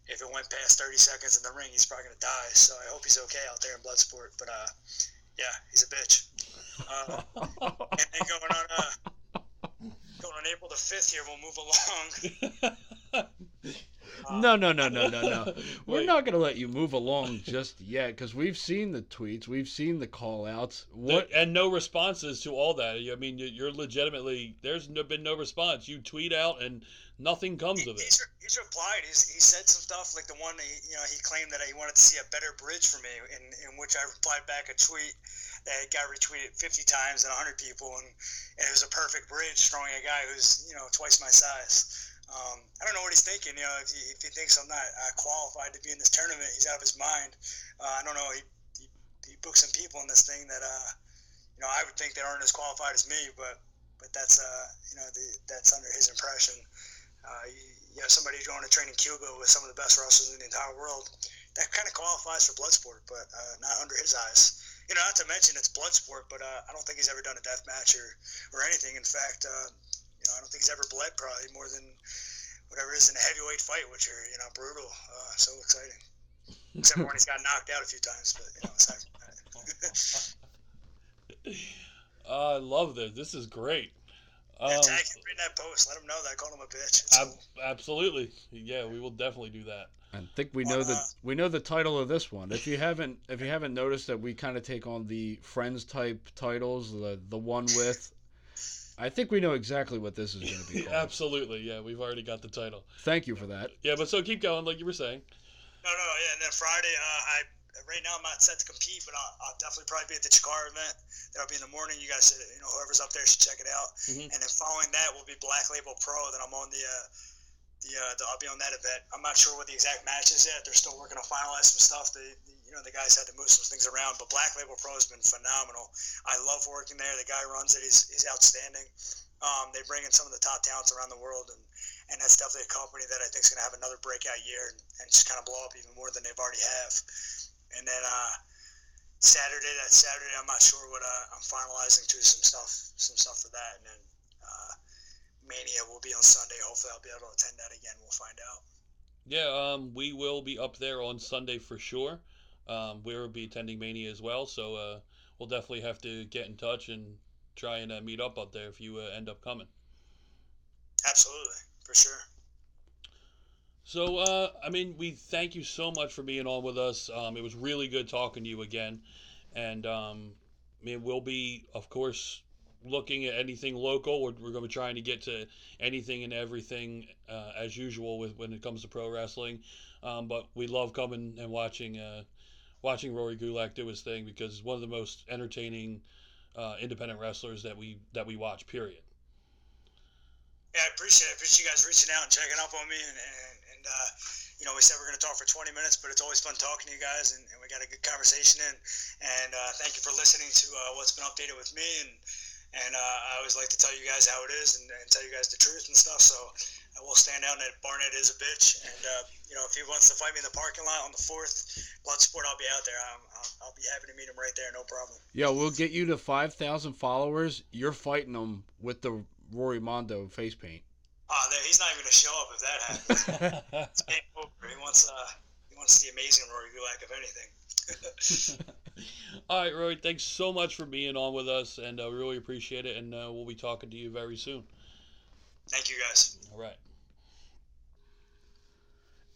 if it went past thirty seconds in the ring, he's probably going to die. So I hope he's okay out there in Bloodsport. But, uh, yeah, he's a bitch. Uh, and then going on, uh, going on April the fifth here, we'll move along. Uh, no, no, no, no, no, no. We're not going to let you move along just yet because we've seen the tweets. We've seen the call-outs. What... And no responses to all that. I mean, you're legitimately – there's been no response. You tweet out and – nothing comes he, of it. He's, he's replied. He's, he said some stuff like the one that he, you know, he claimed that he wanted to see a better bridge for me, in, in which I replied back a tweet that got retweeted fifty times and one hundred people, and, and it was a perfect bridge throwing a guy who's, you know, twice my size. Um, I don't know what he's thinking. You know, if he, if he thinks I'm not uh, qualified to be in this tournament, he's out of his mind. Uh, I don't know. He, he he booked some people in this thing that uh, you know, I would think that aren't as qualified as me, but but that's uh, you know, the, that's under his impression. Uh, you have somebody who's going to train in Cuba with some of the best wrestlers in the entire world. That kind of qualifies for Bloodsport, but uh, not under his eyes. You know, not to mention it's Bloodsport, but uh, I don't think he's ever done a death match or, or anything. In fact, uh, you know, I don't think he's ever bled probably more than whatever is in a heavyweight fight, which are, you know, brutal. Uh, so exciting. Except for when he's got knocked out a few times, but, you know, aside from that. uh, I love this. This is great. Um, yeah, tag him in that post. Let him know that I called him a bitch. Ab- absolutely, yeah, we will definitely do that. I think we know uh, that we know the title of this one. If you haven't, if you haven't noticed that we kind of take on the friends type titles, the the one with. I think we know exactly what this is going to be called. Absolutely, yeah, we've already got the title. Thank you for that. Yeah, but so keep going, like you were saying. No, no, yeah, and then Friday, uh, I. Right now I'm not set to compete, but I'll, I'll definitely probably be at the Chikara event. That'll be in the morning. You guys should, you know, whoever's up there should check it out. Mm-hmm. And then following that will be Black Label Pro. Then I'm on the, uh, the, uh, the, I'll be on that event. I'm not sure what the exact match is yet. They're still working to finalize some stuff. They, you know, the guys had to move some things around. But Black Label Pro has been phenomenal. I love working there. The guy who runs it, he's, he's outstanding. Um, they bring in some of the top talents around the world, and, and that's definitely a company that I think is going to have another breakout year and, and just kind of blow up even more than they've already have. And then uh, Saturday, that Saturday, I'm not sure what uh, I'm finalizing too, some stuff, some stuff for that. And then uh, Mania will be on Sunday. Hopefully, I'll be able to attend that again. We'll find out. Yeah, um, we will be up there on Sunday for sure. Um, we will be attending Mania as well, so uh, we'll definitely have to get in touch and try and uh, meet up up there if you uh, end up coming. Absolutely, for sure. So, uh, I mean, we thank you so much for being on with us. Um, it was really good talking to you again. And, um, I mean, we'll be, of course, looking at anything local. We're, we're going to be trying to get to anything and everything, uh, as usual, with when it comes to pro wrestling. Um, but we love coming and watching uh, watching Rory Gulak do his thing because he's one of the most entertaining uh, independent wrestlers that we that we watch, period. Yeah, I appreciate it. I appreciate you guys reaching out and checking up on me and, and... And, uh, you know, we said we're going to talk for twenty minutes, but it's always fun talking to you guys, and, and we got a good conversation in. And uh, thank you for listening to uh, what's been updated with me. And and uh, I always like to tell you guys how it is and, and tell you guys the truth and stuff. So I will stand out that Barnett is a bitch. And, uh, you know, if he wants to fight me in the parking lot on the fourth, Bloodsport, I'll be out there. I'm, I'll, I'll be happy to meet him right there, no problem. Yeah, we'll get you to five thousand followers. You're fighting him with the Rory Mondo face paint. Oh, there, he's not even gonna show up if that happens. It's game over. He wants, uh, he wants the amazing Rory Gulak of anything. All right, Rory, thanks so much for being on with us, and uh, we really appreciate it. And uh, we'll be talking to you very soon. Thank you, guys. All right.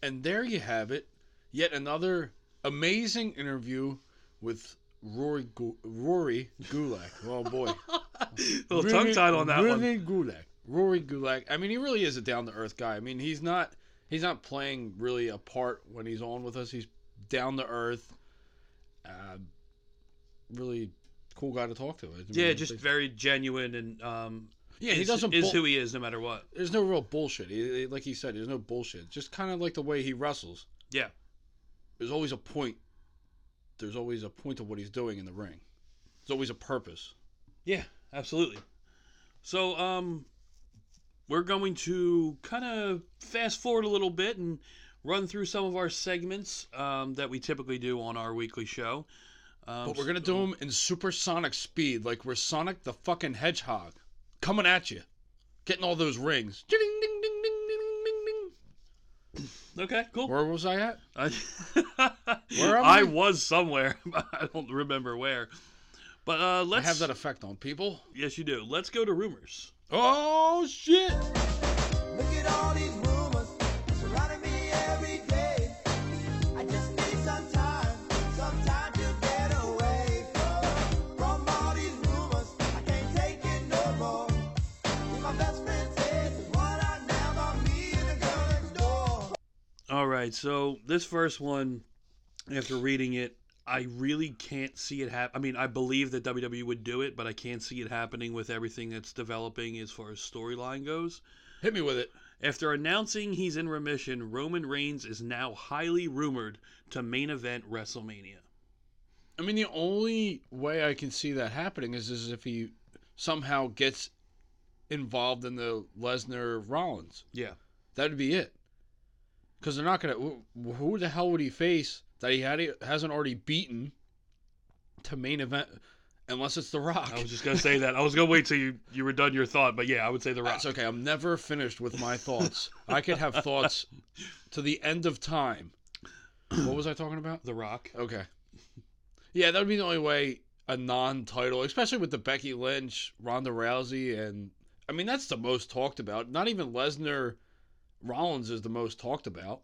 And there you have it. Yet another amazing interview with Rory Gu- Rory Gulak. Oh boy, a little tongue tied on that Rory one. Rory Gulak. Rory Gulak, I mean, he really is a down-to-earth guy. I mean, he's not he's not playing really a part when he's on with us. He's down-to-earth, uh, really cool guy to talk to. It's yeah, really just amazing. Very genuine and um, yeah, he is, doesn't is bu- who he is no matter what. There's no real bullshit. He, like he said, there's no bullshit. Just kind of like the way he wrestles. Yeah. There's always a point there's always a point to what he's doing in the ring. There's always a purpose. Yeah, absolutely. So um, we're going to kind of fast forward a little bit and run through some of our segments um, that we typically do on our weekly show. Um, but we're going to do them in supersonic speed, like we're Sonic the fucking Hedgehog. Coming at you. Getting all those rings. Ding, ding, ding, ding, ding, ding, ding. Okay, cool. Where was I at? I, where am I? I was somewhere. But I don't remember where. But uh, let's... I have that effect on people. Yes, you do. Let's go to rumors. Oh, shit. Look at all these rumors. All right, so this first one, after reading it, I really can't see it happen. I mean, I believe that W W E would do it, but I can't see it happening with everything that's developing as far as storyline goes. Hit me with it. After announcing he's in remission, Roman Reigns is now highly rumored to main event WrestleMania. I mean, the only way I can see that happening is, is if he somehow gets involved in the Lesnar-Rollins. Yeah. That would be it. Because they're not going to... Who the hell would he face that he had hasn't already beaten to main event unless it's The Rock? I was just going to say that. I was going to wait till you, you were done your thought, but yeah, I would say The Rock. That's okay. I'm never finished with my thoughts. I could have thoughts to the end of time. What was I talking about? The Rock. Okay. Yeah, that would be the only way a non-title, especially with the Becky Lynch, Ronda Rousey, and... I mean, that's the most talked about. Not even Lesnar... Rollins is the most talked about.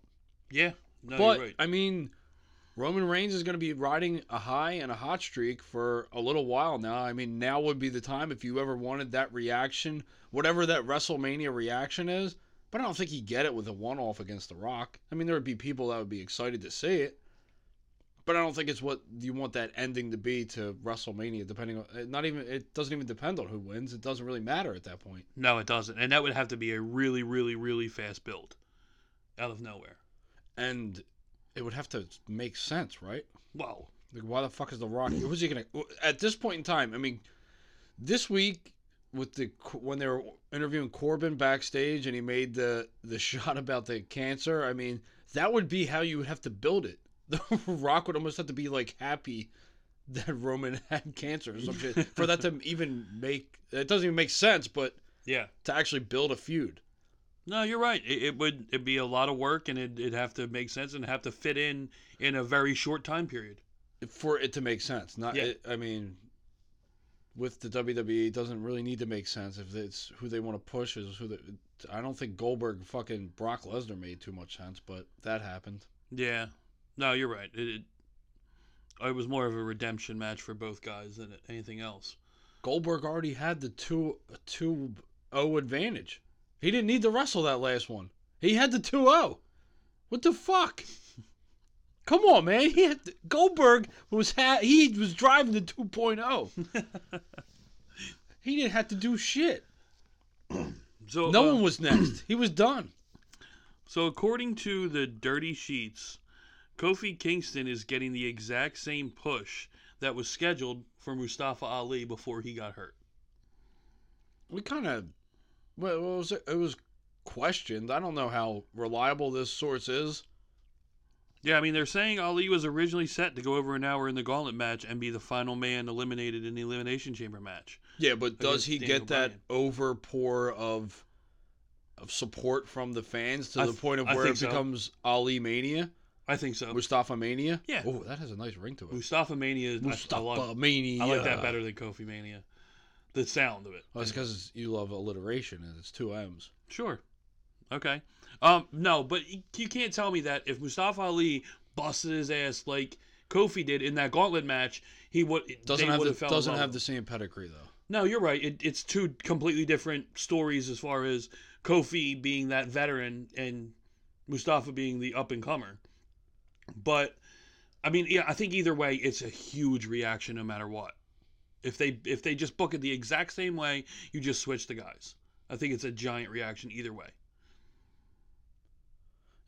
Yeah. No, but, you're right. I mean, Roman Reigns is going to be riding a high and a hot streak for a little while now. I mean, now would be the time if you ever wanted that reaction, whatever that WrestleMania reaction is. But I don't think he'd get it with a one-off against The Rock. I mean, there would be people that would be excited to see it. But I don't think it's what you want that ending to be to WrestleMania, depending on... Not even, it doesn't even depend on who wins. It doesn't really matter at that point. No, it doesn't. And that would have to be a really, really, really fast build out of nowhere. And it would have to make sense, right? Well... Like, why the fuck is The Rock... Was he gonna... At this point in time, I mean, this week, with the when they were interviewing Corbin backstage and he made the, the shot about the cancer, I mean, that would be how you would have to build it. The Rock would almost have to be, like, happy that Roman had cancer or some shit. For that to even make... It doesn't even make sense, but... Yeah. To actually build a feud. No, you're right. It, it would it'd be a lot of work, and it'd, it'd have to make sense and have to fit in in a very short time period. For it to make sense. Not. Yeah. It, I mean, with the W W E, it doesn't really need to make sense if it's who they want to push. Is who the, I don't think Goldberg fucking Brock Lesnar made too much sense, but that happened. Yeah. No, you're right. It, it it was more of a redemption match for both guys than anything else. Goldberg already had the two oh advantage. He didn't need to wrestle that last one. He had the two oh. What the fuck? Come on, man. He had to, Goldberg was ha- he was driving the two point oh. He didn't have to do shit. So no uh, one was next. He was done. So according to the Dirty Sheets, Kofi Kingston is getting the exact same push that was scheduled for Mustafa Ali before he got hurt. We kind of... Well, it was, it was questioned. I don't know how reliable this source is. Yeah, I mean, they're saying Ali was originally set to go over an hour in the gauntlet match and be the final man eliminated in the Elimination Chamber match. Yeah, but does he Daniel get Bryan. That overpour of of support from the fans to I the th- point of where it so. becomes Ali Mania? I think so. Mustafa Mania? Yeah. Oh, that has a nice ring to it. Mustafa Mania is Mustafa I, I love, Mania. I like that better than Kofi Mania. The sound of it. Oh, it's because you love alliteration and it's two M's. Sure. Okay. Um, no, but you can't tell me that if Mustafa Ali busted his ass like Kofi did in that gauntlet match, he would doesn't have the, doesn't have the same pedigree though. No, you're right. It, it's two completely different stories as far as Kofi being that veteran and Mustafa being the up and comer. But, I mean, yeah, I think either way, it's a huge reaction no matter what. If they if they just book it the exact same way, you just switch the guys. I think it's a giant reaction either way.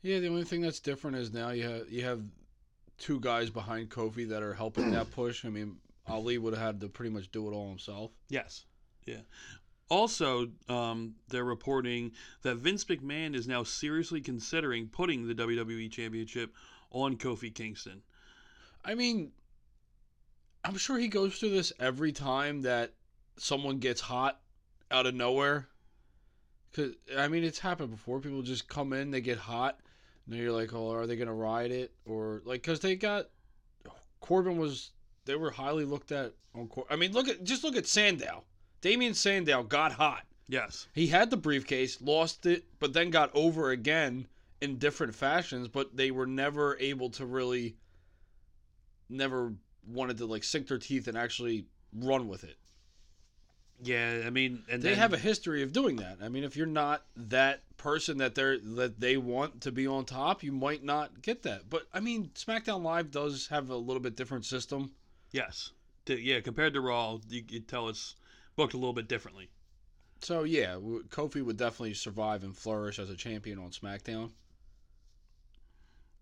Yeah, the only thing that's different is now you have you have two guys behind Kofi that are helping that push. I mean, Ali would have had to pretty much do it all himself. Yes. Yeah. Also, um, they're reporting that Vince McMahon is now seriously considering putting the W W E Championship on Kofi Kingston. I mean, I'm sure he goes through this every time that someone gets hot out of nowhere. Cause, I mean, it's happened before. People just come in, they get hot, and you're like, oh, are they going to ride it? Or, like, because they got... Corbin was... They were highly looked at on Corbin. I mean, look at just look at Sandow. Damian Sandow got hot. Yes. He had the briefcase, lost it, but then got over again in different fashions, but they were never able to really, never wanted to, like, sink their teeth and actually run with it. Yeah, I mean... and They then, have a history of doing that. I mean, if you're not that person that they're that they want to be on top, you might not get that. But, I mean, SmackDown Live does have a little bit different system. Yes. Yeah, compared to Raw, you could tell it's... booked a little bit differently. So, yeah, Kofi would definitely survive and flourish as a champion on SmackDown.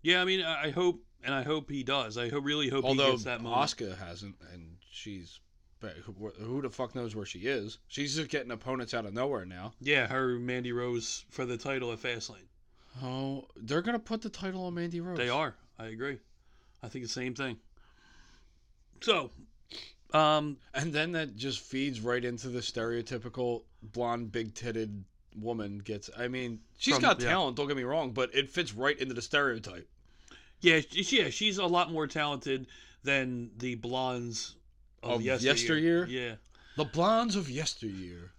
Yeah, I mean, I hope, and I hope he does. I hope, really hope Although he gets that moment. Although Asuka hasn't, and she's, who, who the fuck knows where she is? She's just getting opponents out of nowhere now. Yeah, her Mandy Rose for the title at Fastlane. Oh, they're going to put the title on Mandy Rose. They are. I agree. I think the same thing. So... Um, and then that just feeds right into the stereotypical blonde, big-titted woman gets... I mean, she's from, got talent, yeah. Don't get me wrong, but it fits right into the stereotype. Yeah, she, yeah she's a lot more talented than the blondes of, of yesteryear. yesteryear. Yeah. The blondes of yesteryear.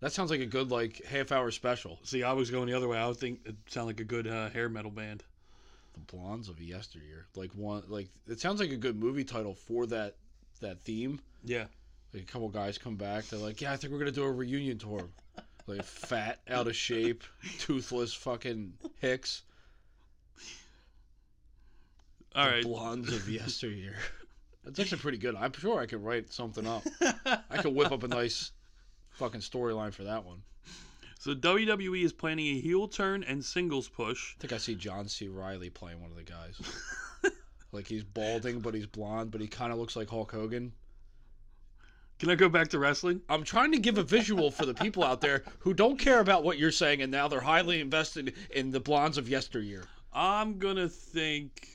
That sounds like a good, like, half-hour special. See, I was going the other way. I would think it sounded like a good uh, hair metal band. The blondes of yesteryear. Like, one, like it sounds like a good movie title for that... that theme. Yeah. Like a couple guys come back, they're like, yeah, I think we're gonna do a reunion tour. Like fat, out of shape, toothless fucking hicks. All the right. Blondes of yesteryear. That's actually pretty good. I'm sure I could write something up. I could whip up a nice fucking storyline for that one. So W W E is planning a heel turn and singles push. I think I see John C. Reilly playing one of the guys. Like, he's balding, but he's blonde, but he kind of looks like Hulk Hogan. Can I go back to wrestling? I'm trying to give a visual for the people out there who don't care about what you're saying, and now they're highly invested in the blondes of yesteryear. I'm going to think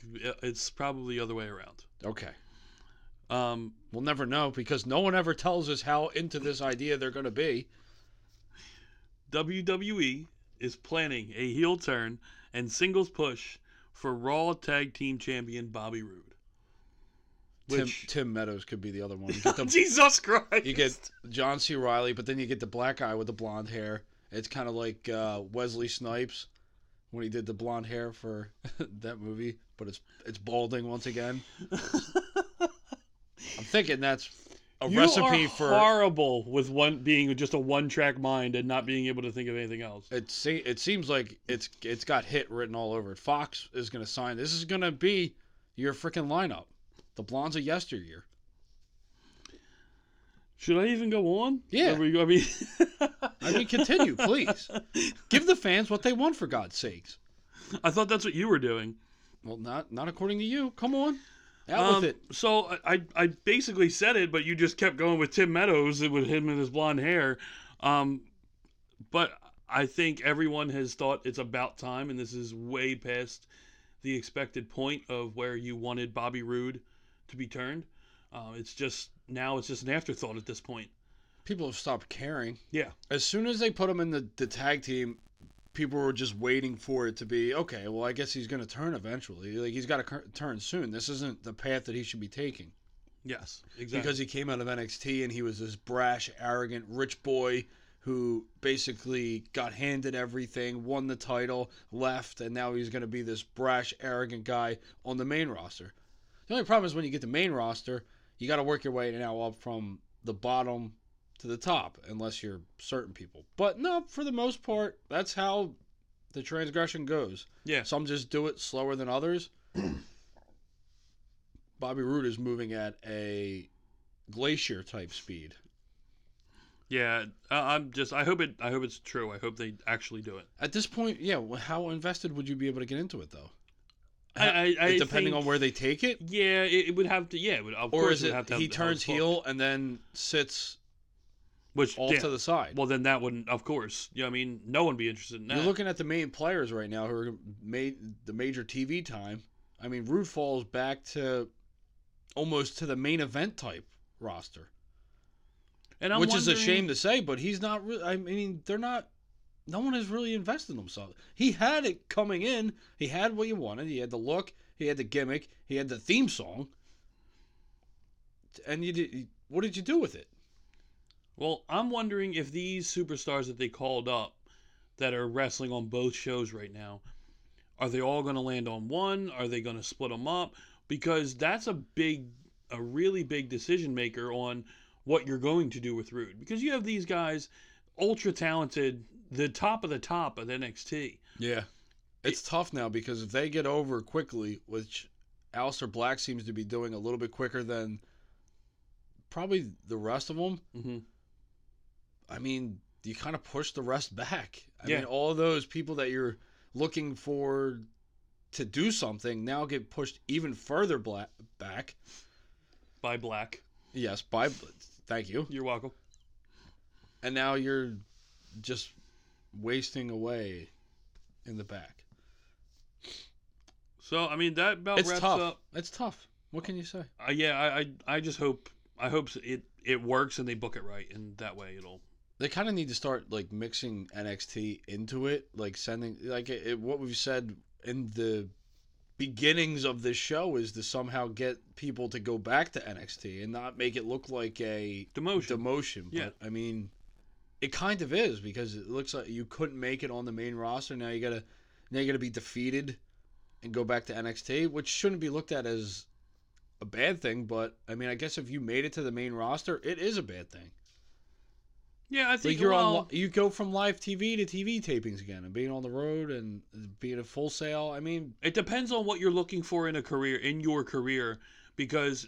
it's probably the other way around. Okay. Um, we'll never know, because no one ever tells us how into this idea they're going to be. W W E is planning a heel turn and singles push for Raw Tag Team Champion Bobby Roode. Which... Tim, Tim Meadows could be the other one. You get the, Jesus Christ. You get John C. Reilly, but then you get the black guy with the blonde hair. It's kind of like uh, Wesley Snipes when he did the blonde hair for that movie, but it's it's balding once again. I'm thinking that's a you recipe are for... horrible with one being just a one-track mind and not being able to think of anything else. It, se- it seems like it's it's got hit written all over it. Fox is going to sign. This is going to be your freaking lineup. The blondes of yesteryear. Should I even go on? Yeah. Are we, I mean... I mean, continue, please. Give the fans what they want, for God's sakes. I thought that's what you were doing. Well, not not according to you. Come on. Out with um, it. So I I basically said it, but you just kept going with Tim Meadows with him and his blonde hair. Um, but I think everyone has thought it's about time, and this is way past the expected point of where you wanted Bobby Roode to be turned. Uh, it's just now it's just an afterthought at this point. People have stopped caring. Yeah. As soon as they put him in the, the tag team, people were just waiting for it to be, okay, well, I guess he's going to turn eventually. Like, he's got to cur- turn soon. This isn't the path that he should be taking. Yes, exactly. Because he came out of N X T, and he was this brash, arrogant, rich boy who basically got handed everything, won the title, left, and now he's going to be this brash, arrogant guy on the main roster. The only problem is when you get to main roster, you got to work your way now up from the bottom to the top, unless you're certain people. But no, for the most part, that's how the transgression goes. Yeah. Some just do it slower than others. Bobby Roode is moving at a glacier type speed. Yeah, I'm just. I hope it. I hope it's true. I hope they actually do it. At this point, yeah. How invested would you be able to get into it, though? I, I, I depending think, on where they take it. Yeah, it, it would have to. Yeah, it would, of or course is it, it would have to. He have turns to heel and then sits, which all yeah. to the side. Well, then that wouldn't. Of course, you know, I mean, no one would be interested in that. You're looking at the main players right now who are made the major T V time. I mean, Rude falls back to almost to the main event type roster, and I'm which is a shame to say, but he's not. Re- I mean, they're not. No one has really invested in themselves. He had it coming in. He had what you wanted. He had the look. He had the gimmick. He had the theme song. And you did, what did you do with it? Well, I'm wondering if these superstars that they called up that are wrestling on both shows right now, are they all going to land on one? Are they going to split them up? Because that's a big, a really big decision maker on what you're going to do with Rude. Because you have these guys, ultra talented, the top of the top of N X T. Yeah. It's it, tough now because if they get over quickly, which Aleister Black seems to be doing a little bit quicker than probably the rest of them, mm-hmm. I mean, you kind of push the rest back. I yeah. mean, all those people that you're looking for to do something now get pushed even further black, back. By Black. Yes, by... Thank you. You're welcome. And now you're just... wasting away in the back. So I mean that about it's wraps tough. up. It's tough. What can you say? Uh, yeah, I, I I just hope I hope it it works and they book it right, and that way it'll. They kind of need to start like mixing N X T into it, like sending like it, it, what we've said in the beginnings of this show is to somehow get people to go back to N X T and not make it look like a demotion. Demotion. But, yeah. I mean. It kind of is because it looks like you couldn't make it on the main roster. Now you gotta, now you gotta be defeated, and go back to N X T, which shouldn't be looked at as a bad thing. But I mean, I guess if you made it to the main roster, it is a bad thing. Yeah, I think like you're well, on. You go from live T V to T V tapings again, and being on the road and being a Full Sail. I mean, it depends on what you're looking for in a career, in your career, because.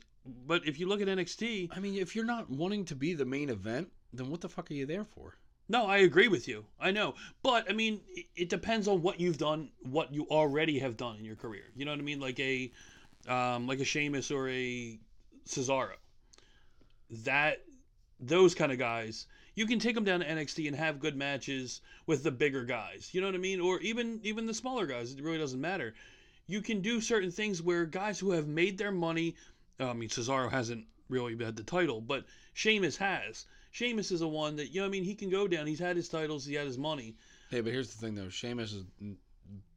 But if you look at N X T, I mean, if you're not wanting to be the main event. Then what the fuck are you there for? No, I agree with you. I know. But, I mean, it depends on what you've done, what you already have done in your career. You know what I mean? Like a um, like a Sheamus or a Cesaro. That, those kind of guys, you can take them down to N X T and have good matches with the bigger guys. You know what I mean? Or even, even the smaller guys. It really doesn't matter. You can do certain things where guys who have made their money, I mean, Cesaro hasn't really had the title, but Sheamus has. Sheamus is the one that, you know what I mean, he can go down. He's had his titles. He had his money. Hey, but here's the thing, though. Sheamus is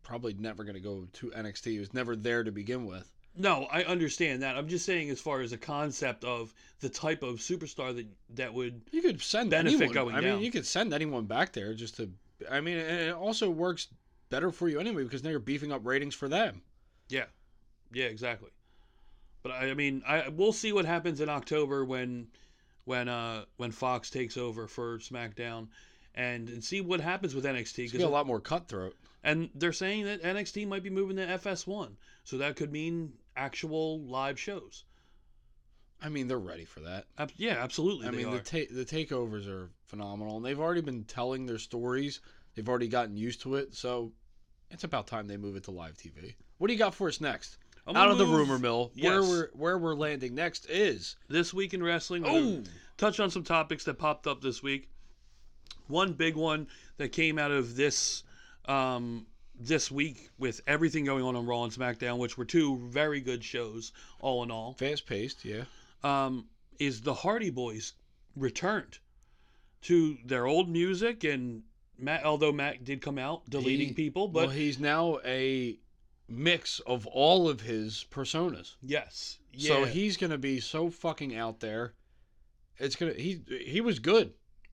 probably never going to go to N X T. He was never there to begin with. No, I understand that. I'm just saying as far as a concept of the type of superstar that, that would you could send benefit anyone. going I down. I mean, you could send anyone back there just to... I mean, and it also works better for you anyway because now you're beefing up ratings for them. Yeah. Yeah, exactly. But, I mean, I we'll see what happens in October when... When uh when Fox takes over for SmackDown, and, and see what happens with N X T. It's gonna be a lot more cutthroat. And they're saying that N X T might be moving to F S one, so that could mean actual live shows. I mean, they're ready for that. Ab- yeah, absolutely. I they mean, are. the ta- the takeovers are phenomenal, and they've already been telling their stories. They've already gotten used to it, so it's about time they move it to live T V. What do you got for us next? I'm Out of move, the rumor mill, yes. where we're where we're landing next is This Week in Wrestling. Oh, touch on some topics that popped up this week. One big one that came out of this um, this week with everything going on on Raw and SmackDown, which were two very good shows, all in all, fast paced. Yeah, um, is the Hardy Boys returned to their old music, and Matt, although Matt did come out deleting he, people, but well, he's now a mix of all of his personas. Yes. Yeah. So he's going to be so fucking out there. It's going to he he was good.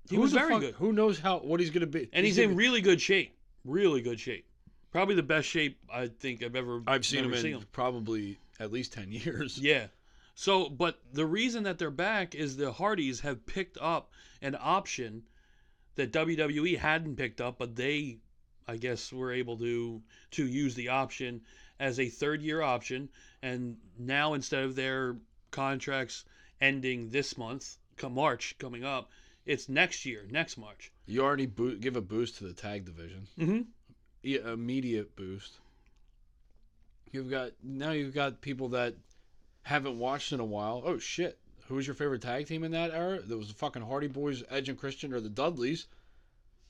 He Who's was very fuck, good. Who knows how what he's going to be. And he's, he's in really good shape. Really good shape. Probably the best shape I think I've ever I've seen him in seen him. Probably at least ten years. Yeah. So but the reason that they're back is the Hardys have picked up an option that W W E hadn't picked up, but they I guess we're able to to use the option as a third year option, and now instead of their contracts ending this month, come March coming up, it's next year, next March. You already bo- give a boost to the tag division, mm-hmm. a immediate boost. You've got now you've got people that haven't watched in a while. Oh shit, who was your favorite tag team in that era? There was the fucking Hardy Boys, Edge and Christian, or the Dudleys.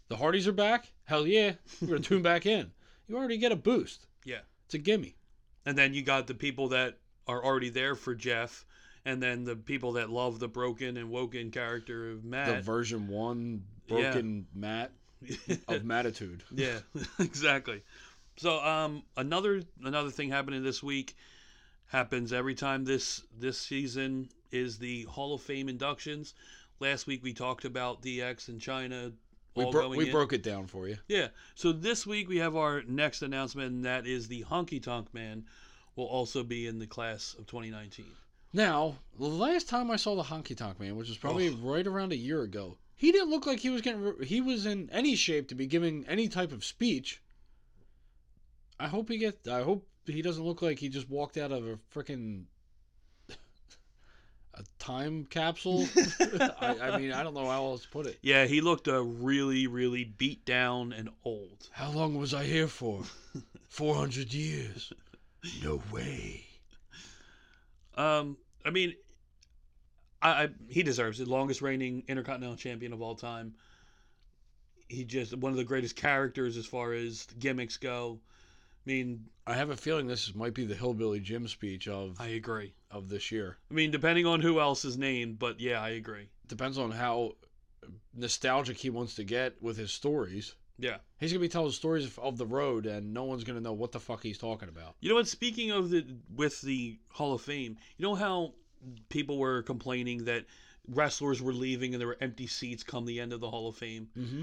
The Hardys are back. Hell yeah, we're gonna tune back in. You already get a boost. Yeah, it's a gimme. And then you got the people that are already there for Jeff, and then the people that love the broken and woken character of Matt. The version one broken yeah. Matt of Mattitude. Yeah, exactly. So um, another another thing happening this week, happens every time this this season, is the Hall of Fame inductions. Last week we talked about D X and China. We, all bro- going we in. broke it down for you. Yeah. So this week we have our next announcement, and that is the Honky Tonk Man will also be in the class of twenty nineteen. Now, the last time I saw the Honky Tonk Man, which was probably Ugh. right around a year ago, he didn't look like he was getting. Re- he was in any shape to be giving any type of speech. I hope he gets. I hope he doesn't look like he just walked out of a freaking a time capsule. I, I mean, I don't know how else to put it. Yeah, he looked uh, really, really beat down and old. How long was I here for? Four hundred years. No way. Um, I mean, I, I he deserves it. Longest reigning Intercontinental Champion of all time. He just one of the greatest characters as far as gimmicks go. I mean, I have a feeling this might be the Hillbilly Jim speech of. I agree. Of this year. I mean, depending on who else is named, but yeah, I agree. Depends on how nostalgic he wants to get with his stories. Yeah. He's going to be telling stories of, of the road, and no one's going to know what the fuck he's talking about. You know what? Speaking of the with the Hall of Fame, you know how people were complaining that wrestlers were leaving and there were empty seats come the end of the Hall of Fame? Mm-hmm.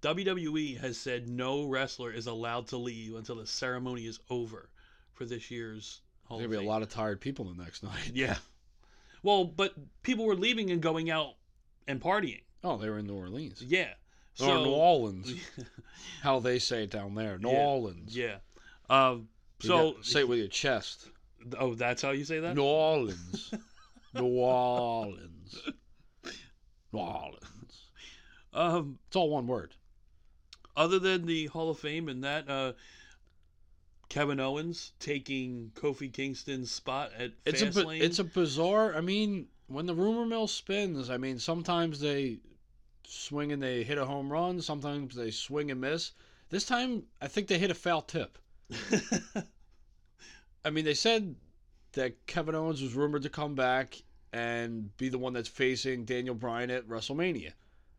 W W E has said no wrestler is allowed to leave until the ceremony is over for this year's Hall There'll of Fame. There'll be a lot of tired people the next night. Yeah. Well, but people were leaving and going out and partying. Oh, they were in New Orleans. Yeah. So, or New Orleans, how they say it down there. New yeah, Orleans. Yeah. Um, so got, say it with your chest. Oh, that's how you say that? New Orleans. New Orleans. New Orleans. Um, it's all one word. Other than the Hall of Fame and that, uh, Kevin Owens taking Kofi Kingston's spot at it's Fastlane. A, it's a bizarre... I mean, when the rumor mill spins, I mean, sometimes they... swing and they hit a home run. Sometimes they swing and miss. This time, I think they hit a foul tip. I mean, they said that Kevin Owens was rumored to come back and be the one that's facing Daniel Bryan at WrestleMania.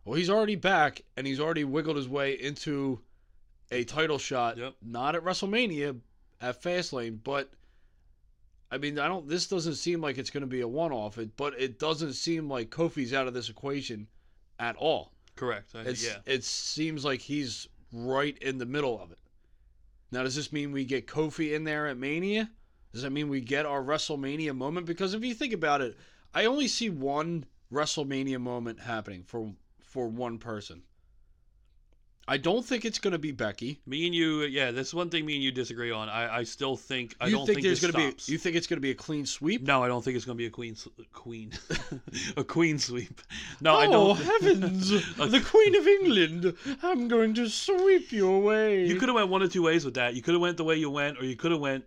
Well, he's already back, and he's already wiggled his way into a title shot. Yep. Not at WrestleMania, at Fastlane, but I mean, I don't. This doesn't seem like it's going to be a one-off. It, but it doesn't seem like Kofi's out of this equation at all. Correct. I, it's, yeah. It seems like he's right in the middle of it. Now, does this mean we get Kofi in there at Mania? Does that mean we get our WrestleMania moment? Because if you think about it, I only see one WrestleMania moment happening for for one person. I don't think it's going to be Becky. Me and you, yeah, that's one thing me and you disagree on. I, I still think, I you don't think, think there's this gonna stops. Be, you think it's going to be a clean sweep? No, I don't think it's going to be a queen, queen, a queen sweep. No, oh, I don't. Oh, heavens, the Queen of England, I'm going to sweep you away. You could have went one of two ways with that. You could have went the way you went, or you could have went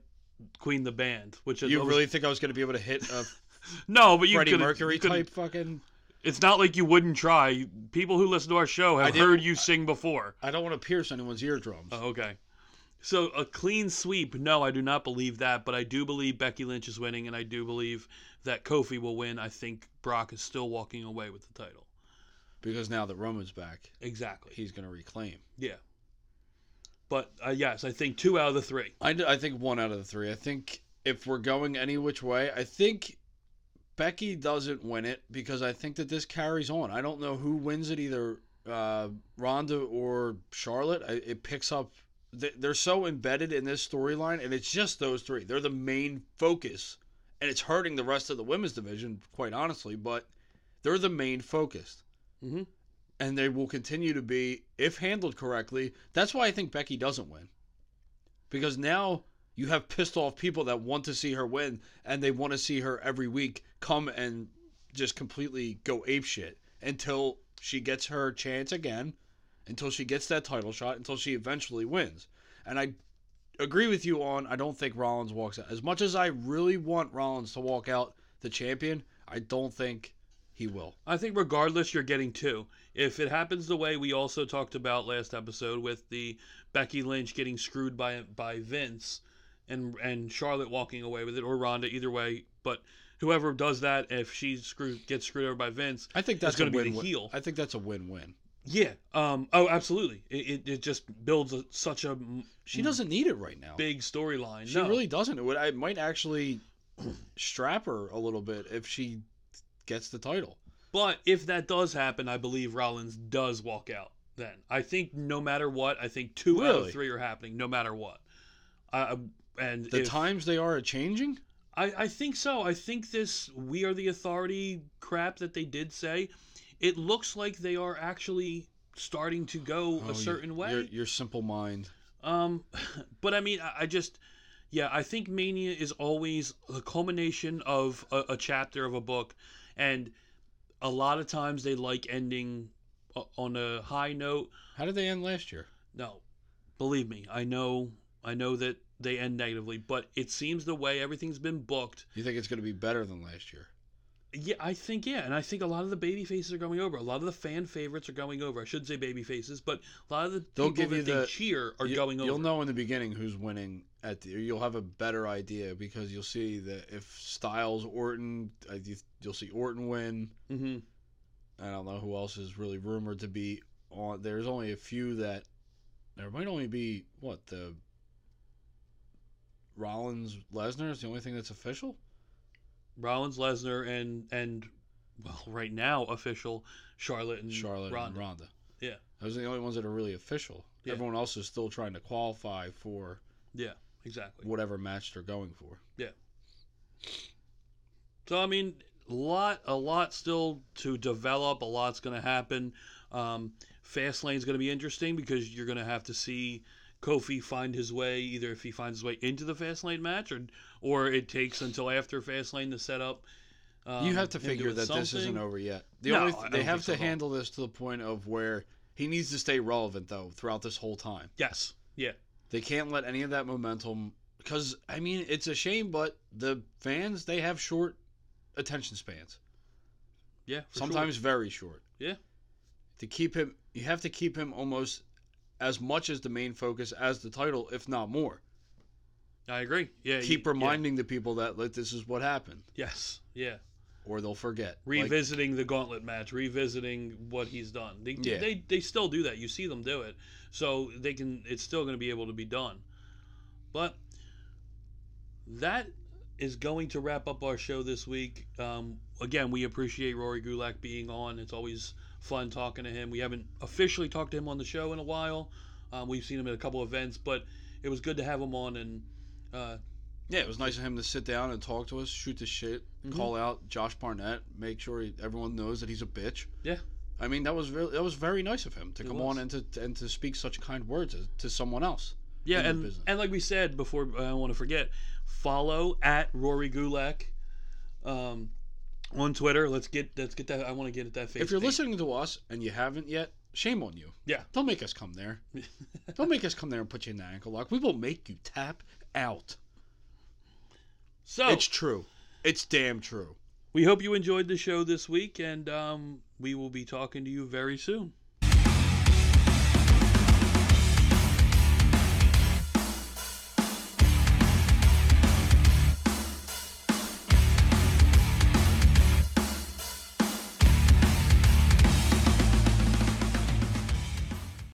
Queen the Band. Which You really was... think I was going to be able to hit a no, but you Freddie Mercury you type fucking... It's not like you wouldn't try. People who listen to our show have heard you sing before. I don't want to pierce anyone's eardrums. Oh, okay. So a clean sweep, no, I do not believe that, but I do believe Becky Lynch is winning, and I do believe that Kofi will win. I think Brock is still walking away with the title. Because now that Roman's back. Exactly. He's going to reclaim. Yeah. But, uh, yes, I think two out of the three. I, I think one out of the three. I think if we're going any which way, I think... Becky doesn't win it because I think that this carries on. I don't know who wins it, either uh, Ronda or Charlotte. I, it picks up. They're so embedded in this storyline, and it's just those three. They're the main focus, and it's hurting the rest of the women's division, quite honestly, but they're the main focus. Mm-hmm. And they will continue to be, if handled correctly. That's why I think Becky doesn't win. Because now... you have pissed off people that want to see her win, and they want to see her every week come and just completely go apeshit until she gets her chance again, until she gets that title shot, until she eventually wins. And I agree with you on, I don't think Rollins walks out. As much as I really want Rollins to walk out the champion, I don't think he will. I think regardless, you're getting two. If it happens the way we also talked about last episode with the Becky Lynch getting screwed by by Vince and and Charlotte walking away with it, or Ronda, either way, but whoever does that, if she screwed, gets screwed over by Vince, I think that's going to be the heel. I think that's a win-win. Yeah. Um, oh, absolutely. It, it it just builds a, such a... She doesn't need it right now. Big storyline. She no. really doesn't. It, would, it might actually strap her a little bit if she gets the title. But if that does happen, I believe Rollins does walk out then. I think no matter what, I think two really? out of three are happening no matter what. Uh, and The if, times they are changing? I, I think so. I think this We Are the Authority crap that they did say... It looks like they are actually starting to go oh, a certain your, way. Your, your simple mind. Um, but I mean, I, I just, yeah, I think Mania is always the culmination of a, a chapter of a book, and a lot of times they like ending a, on a high note. How did they end last year? No, believe me, I know, I know that they end negatively, but it seems the way everything's been booked. You think it's going to be better than last year? Yeah, I think, yeah, and I think a lot of the baby faces are going over. A lot of the fan favorites are going over. I should say baby faces, but a lot of the They'll people that the, they cheer are you, going over. You'll know in the beginning who's winning. At the, You'll have a better idea because you'll see that if Styles, Orton, you'll see Orton win. Mm-hmm. I don't know who else is really rumored to be on. There's only a few that, there might only be, what, the Rollins, Lesnar is the only thing that's official? Rollins, Lesnar, and, and well, right now, official, Charlotte and Charlotte Ronda. and Ronda. Yeah. Those are the only ones that are really official. Yeah. Everyone else is still trying to qualify for yeah, exactly. whatever match they're going for. Yeah. So, I mean, a lot, a lot still to develop. A lot's going to happen. Um, Fastlane's going to be interesting because you're going to have to see Kofi find his way, either if he finds his way into the Fastlane match or or it takes until after Fastlane to set up. Um, you have to figure that something. This isn't over yet. The no, only th- they have so to handle this to the point of where he needs to stay relevant, though, throughout this whole time. Yes. Yeah. They can't let any of that momentum, because, I mean, it's a shame, but the fans, they have short attention spans. Yeah. Sometimes sure. very short. Yeah. To keep him, you have to keep him almost as much as the main focus as the title, if not more. I agree. Yeah. Keep you, reminding yeah. the people that like, this is what happened. Yes. Yeah. Or they'll forget. Revisiting like, the gauntlet match, revisiting what he's done. They, yeah. they they still do that. You see them do it. So they can. It's still going to be able to be done. But that is going to wrap up our show this week. Um, again, we appreciate Rory Gulak being on. It's always fun talking to him. We haven't officially talked to him on the show in a while. Um, we've seen him at a couple events, but it was good to have him on. And uh, yeah, it was nice of him to sit down and talk to us, shoot the shit, mm-hmm. call out Josh Barnett, make sure he, everyone knows that he's a bitch. Yeah, I mean that was really, that was very nice of him to it come was. on and to and to speak such kind words to, to someone else. Yeah, and and like we said before, I don't want to forget. Follow at Rory Gulak. Um, On Twitter, let's get let's get that. I want to get at that face. If you're thing. listening to us and you haven't yet, shame on you. Yeah, don't make us come there. Don't make us come there and put you in the ankle lock. We will make you tap out. So it's true. It's damn true. We hope you enjoyed the show this week, and um, we will be talking to you very soon.